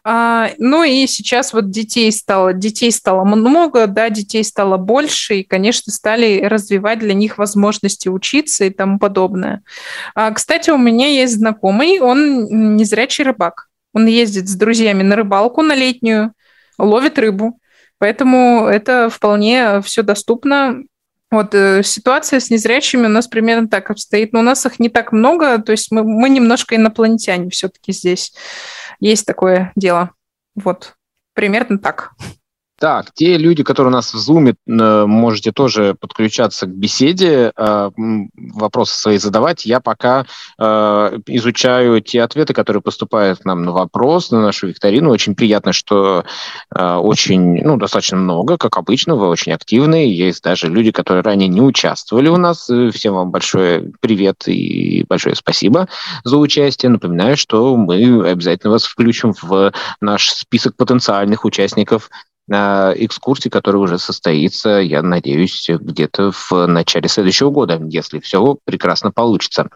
Ну и сейчас вот детей стало много, да, детей стало больше, и, конечно, стали развивать для них возможности учиться и тому подобное. Кстати, у меня есть знакомый, он незрячий рыбак. Он ездит с друзьями на рыбалку, на летнюю, ловит рыбу. Поэтому это вполне все доступно. Вот ситуация с незрячими у нас примерно так обстоит. Но у нас их не так много, то есть мы немножко инопланетяне все-таки здесь. Есть такое дело. Вот, примерно так. Так, те люди, которые у нас в Zoom, можете тоже подключаться к беседе, вопросы свои задавать. Я пока изучаю те ответы, которые поступают к нам на вопрос, на нашу викторину. Очень приятно, что достаточно много, как обычно, вы очень активны. Есть даже люди, которые ранее не участвовали у нас. Всем вам большой привет и большое спасибо за участие. Напоминаю, что мы обязательно вас включим в наш список потенциальных участников экскурсии, которая уже состоится, я надеюсь, где-то в начале следующего года, если все прекрасно получится.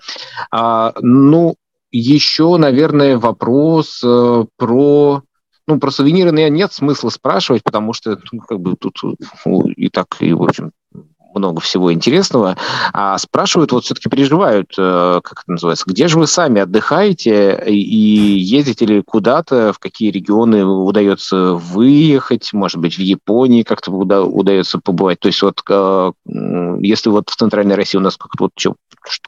Еще, наверное, вопрос про сувениры нет смысла спрашивать, потому что тут и так, и в общем много всего интересного. А спрашивают, все-таки переживают, как это называется, где же вы сами отдыхаете и ездите ли куда-то, в какие регионы удается выехать, может быть, в Японии как-то удается побывать. То есть если в Центральной России у нас как-то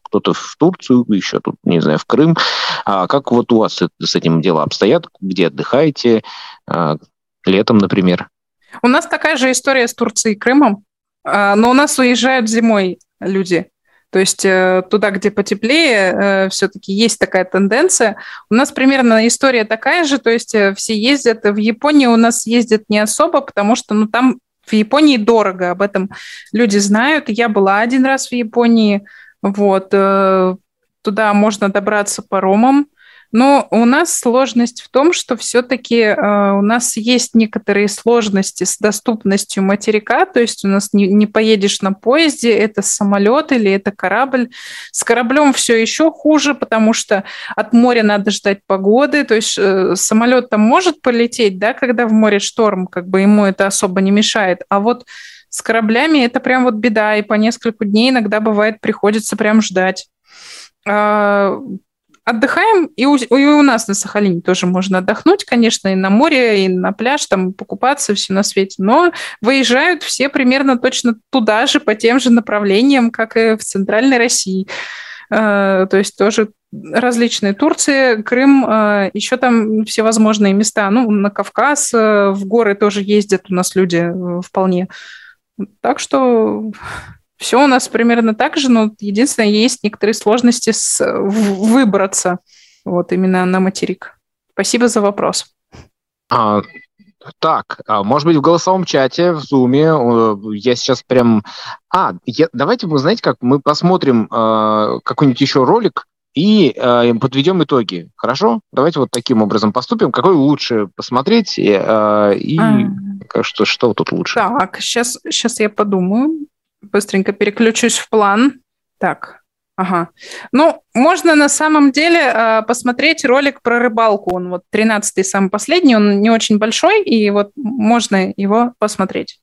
кто-то в Турцию, еще тут, не знаю, в Крым, а как у вас с этим дела обстоят, где отдыхаете летом, например? У нас такая же история с Турцией и Крымом. Но у нас уезжают зимой люди, то есть туда, где потеплее, все-таки есть такая тенденция. У нас примерно история такая же, то есть все ездят. В Японии у нас ездят не особо, потому что там в Японии дорого, об этом люди знают. Я была один раз в Японии, туда можно добраться паромом. Но у нас сложность в том, что все-таки у нас есть некоторые сложности с доступностью материка, то есть у нас не поедешь на поезде, это самолет или это корабль. С кораблем все еще хуже, потому что от моря надо ждать погоды, то есть самолет там может полететь, да, когда в море шторм, ему это особо не мешает, а вот с кораблями это прям беда, и по несколько дней иногда бывает приходится прям ждать. Отдыхаем, и у нас на Сахалине тоже можно отдохнуть, конечно, и на море, и на пляж, там покупаться, все на свете, но выезжают все примерно точно туда же, по тем же направлениям, как и в Центральной России. То есть тоже различные Турции, Крым, еще там всевозможные места. На Кавказ, в горы тоже ездят у нас люди вполне. Так что... Все у нас примерно так же, но единственное, есть некоторые сложности с выбраться именно на материк. Спасибо за вопрос. Так, может быть, в голосовом чате, в Зуме, я сейчас прям... давайте, вы знаете как, мы посмотрим какой-нибудь еще ролик и подведем итоги, хорошо? Давайте таким образом поступим. Какой лучше посмотреть что тут лучше? Так, сейчас я подумаю. Быстренько переключусь в план. Так, ага. Можно на самом деле посмотреть ролик про рыбалку. Он 13-й, самый последний, он не очень большой, и можно его посмотреть.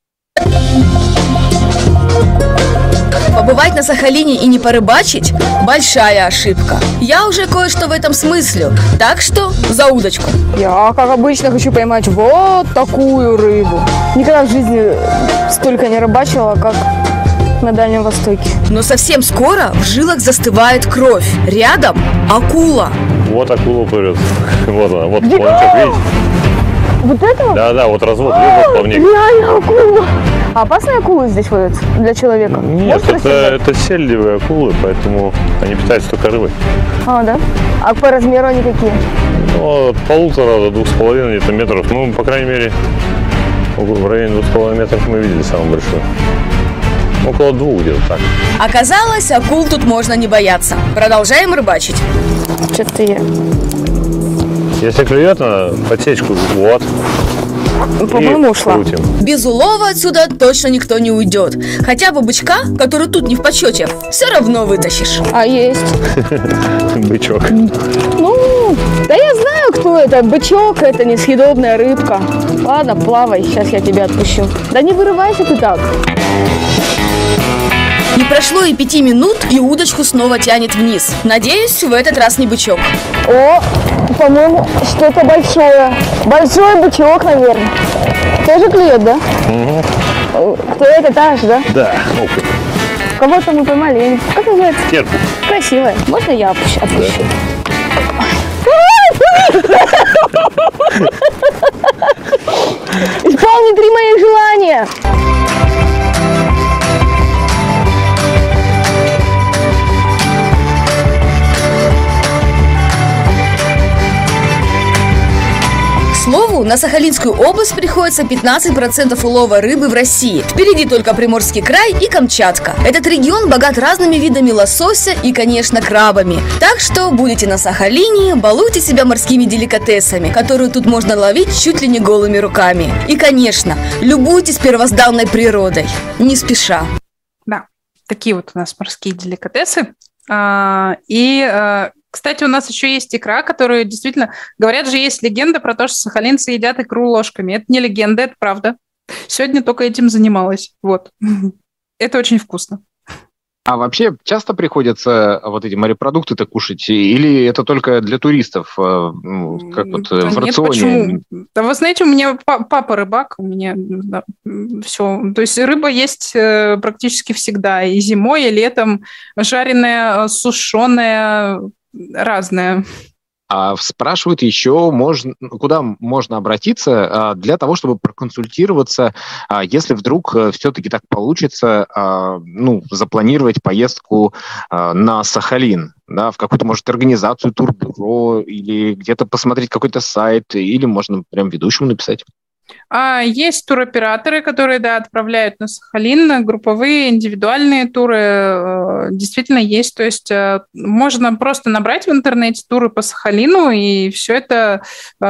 Побывать на Сахалине и не порыбачить – большая ошибка. Я уже кое-что в этом смыслю, так что за удочку. Я, как обычно, хочу поймать вот такую рыбу. Никогда в жизни столько не рыбачила, как... на Дальнем Востоке. Но совсем скоро в жилах застывает кровь. Рядом акула. Вот акула плывет. Вот она, вот плавничок, видите? Вот это? Да, развод, лежит плавник. Реально акула. А опасные акулы здесь водят для человека? Нет, это сельдевые акулы, поэтому они питаются только рыбой. А, да? А по размеру они какие? От 1,5 до 2,5 где-то метров. По крайней мере, в районе 2,5 метров мы видели самую большую. Около 2 где-то так. Оказалось, акул тут можно не бояться. Продолжаем рыбачить. Что-то я Если клюет, надо подсечку. Вот. По-моему, ушла. Крутим. Без улова отсюда точно никто не уйдет. Хотя бы бычка, который тут не в почете, все равно вытащишь. А есть. Бычок. Ну, да я знаю, кто это. Бычок, это несъедобная рыбка. Ладно, плавай, сейчас я тебя отпущу. Да не вырывайся ты так. Не прошло и 5 минут, и удочку снова тянет вниз. Надеюсь, в этот раз не бычок. О, по-моему, что-то большое. Большой бычок, наверное. Тоже клюет, да? Угу. Кто это, Таш, да? Да. Кого-то мы поймали. Как называется? Терпу. Красивая. Можно я опущу? Отпущу. Исполни 3 моих желания. К слову, на Сахалинскую область приходится 15% улова рыбы в России. Впереди только Приморский край и Камчатка. Этот регион богат разными видами лосося и, конечно, крабами. Так что будете на Сахалине, балуйте себя морскими деликатесами, которые тут можно ловить чуть ли не голыми руками. И, конечно, любуйтесь первозданной природой, не спеша. Да, такие вот у нас морские деликатесы. Кстати, у нас еще есть икра, которую действительно... Говорят же, есть легенда про то, что сахалинцы едят икру ложками. Это не легенда, это правда. Сегодня только этим занималась. Вот. Это очень вкусно. А вообще часто приходится вот эти морепродукты-то кушать? Или это только для туристов? Как вот в рационе? Почему? Да вы знаете, у меня папа рыбак. У меня да, все. То есть рыба есть практически всегда. И зимой, и летом. Жареная, сушеная... Разное. А спрашивают еще, куда можно обратиться для того, чтобы проконсультироваться, если вдруг все-таки так получится, запланировать поездку на Сахалин, да, в какую-то, может, организацию, турбюро, или где-то посмотреть какой-то сайт, или можно прям ведущему написать. Есть туроператоры, которые, да, отправляют на Сахалин, групповые, индивидуальные туры действительно есть. То есть можно просто набрать в интернете туры по Сахалину, и все это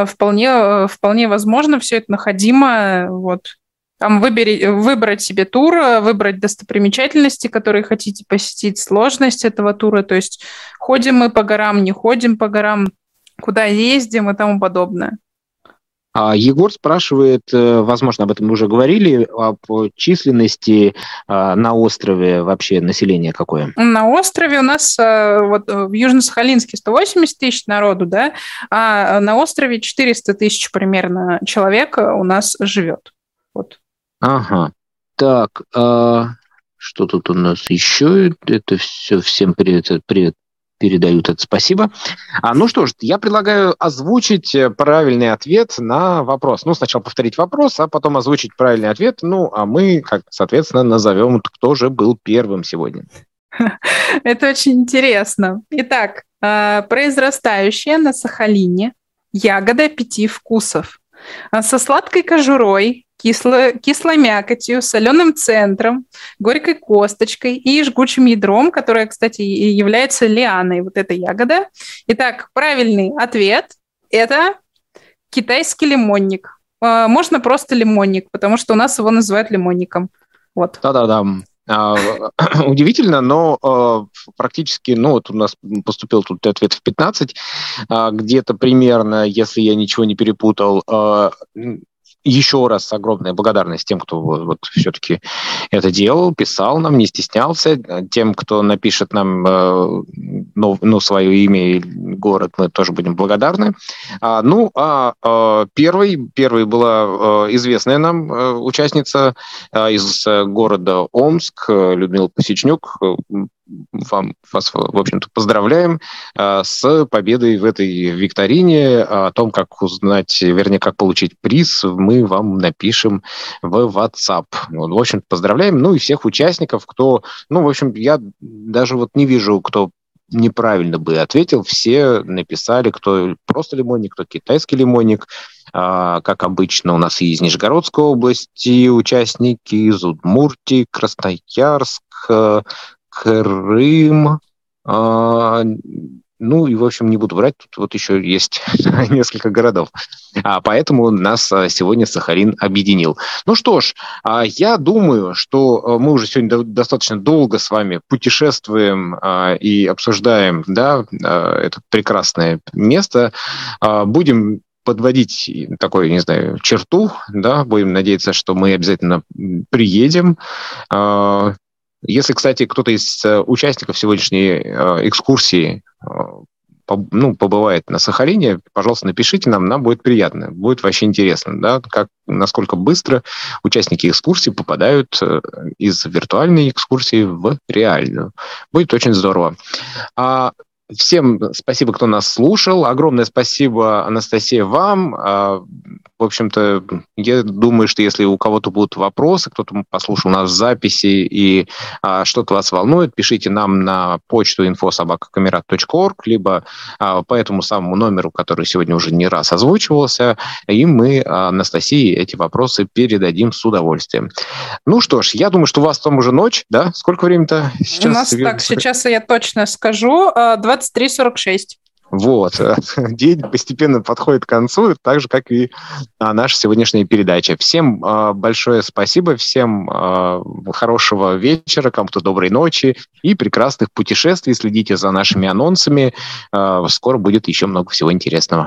вполне возможно, все это находимо. Вот. Там выбрать себе тур, выбрать достопримечательности, которые хотите посетить, сложность этого тура. То есть ходим мы по горам, не ходим по горам, куда ездим и тому подобное. Егор спрашивает, возможно, об этом мы уже говорили, об численности на острове вообще население какое? На острове у нас вот в Южно-Сахалинске 180 тысяч народу, да, а на острове 400 тысяч примерно человек у нас живет. Вот. Ага. Так, что тут у нас еще? Это все, всем привет. Передают это спасибо. Ну что ж, я предлагаю озвучить правильный ответ на вопрос. Сначала повторить вопрос, а потом озвучить правильный ответ. А мы, соответственно, назовем, кто же был первым сегодня. Это очень интересно. Итак, произрастающая на Сахалине ягода 5 вкусов. Со сладкой кожурой, кислой мякотью, соленым центром, горькой косточкой и жгучим ядром, которое, кстати, и является лианой, вот эта ягода. Итак, правильный ответ – это китайский лимонник. Можно просто лимонник, потому что у нас его называют лимонником. Вот. Да-да-да. Удивительно, но практически, вот у нас поступил тут ответ в 15, где-то примерно, если я ничего не перепутал. Еще раз огромная благодарность тем, кто вот все-таки это делал, писал нам, не стеснялся. Тем, кто напишет нам свое имя и город, мы тоже будем благодарны. Первой была известная нам участница из города Омск, Людмила Пасечнюк. Вас, в общем-то, поздравляем с победой в этой викторине. О том, как узнать, вернее, как получить приз, мы вам напишем в WhatsApp. В общем-то, поздравляем. И всех участников, кто... в общем, я даже вот не вижу, кто неправильно бы ответил. Все написали, кто просто лимонник, кто китайский лимонник. Как обычно, у нас и из Нижегородской области участники, из Удмуртии, Красноярск, Крым, Ну и, в общем, не буду врать, тут вот еще есть несколько городов. Поэтому нас сегодня Сахалин объединил. Ну что ж, я думаю, что мы уже сегодня достаточно долго с вами путешествуем и обсуждаем, да, это прекрасное место. Будем подводить такой, не знаю, черту, да, будем надеяться, что мы обязательно приедем. Если, кстати, кто-то из участников сегодняшней экскурсии побывает на Сахалине, пожалуйста, напишите нам будет приятно, будет вообще интересно, да, насколько быстро участники экскурсии попадают из виртуальной экскурсии в реальную. Будет очень здорово. Всем спасибо, кто нас слушал. Огромное спасибо, Анастасия, вам. В общем-то, я думаю, что если у кого-то будут вопросы, кто-то послушал нас в записи и что-то вас волнует, пишите нам на почту info@kamerat.org, либо по этому самому номеру, который сегодня уже не раз озвучивался, и мы Анастасии эти вопросы передадим с удовольствием. Ну что ж, я думаю, что у вас там уже ночь, да? Сколько времени-то сейчас? У нас так, сейчас я точно скажу, 23:46. Вот, день постепенно подходит к концу, так же, как и наша сегодняшняя передача. Всем большое спасибо, всем хорошего вечера, кому-то доброй ночи и прекрасных путешествий. Следите за нашими анонсами, скоро будет еще много всего интересного.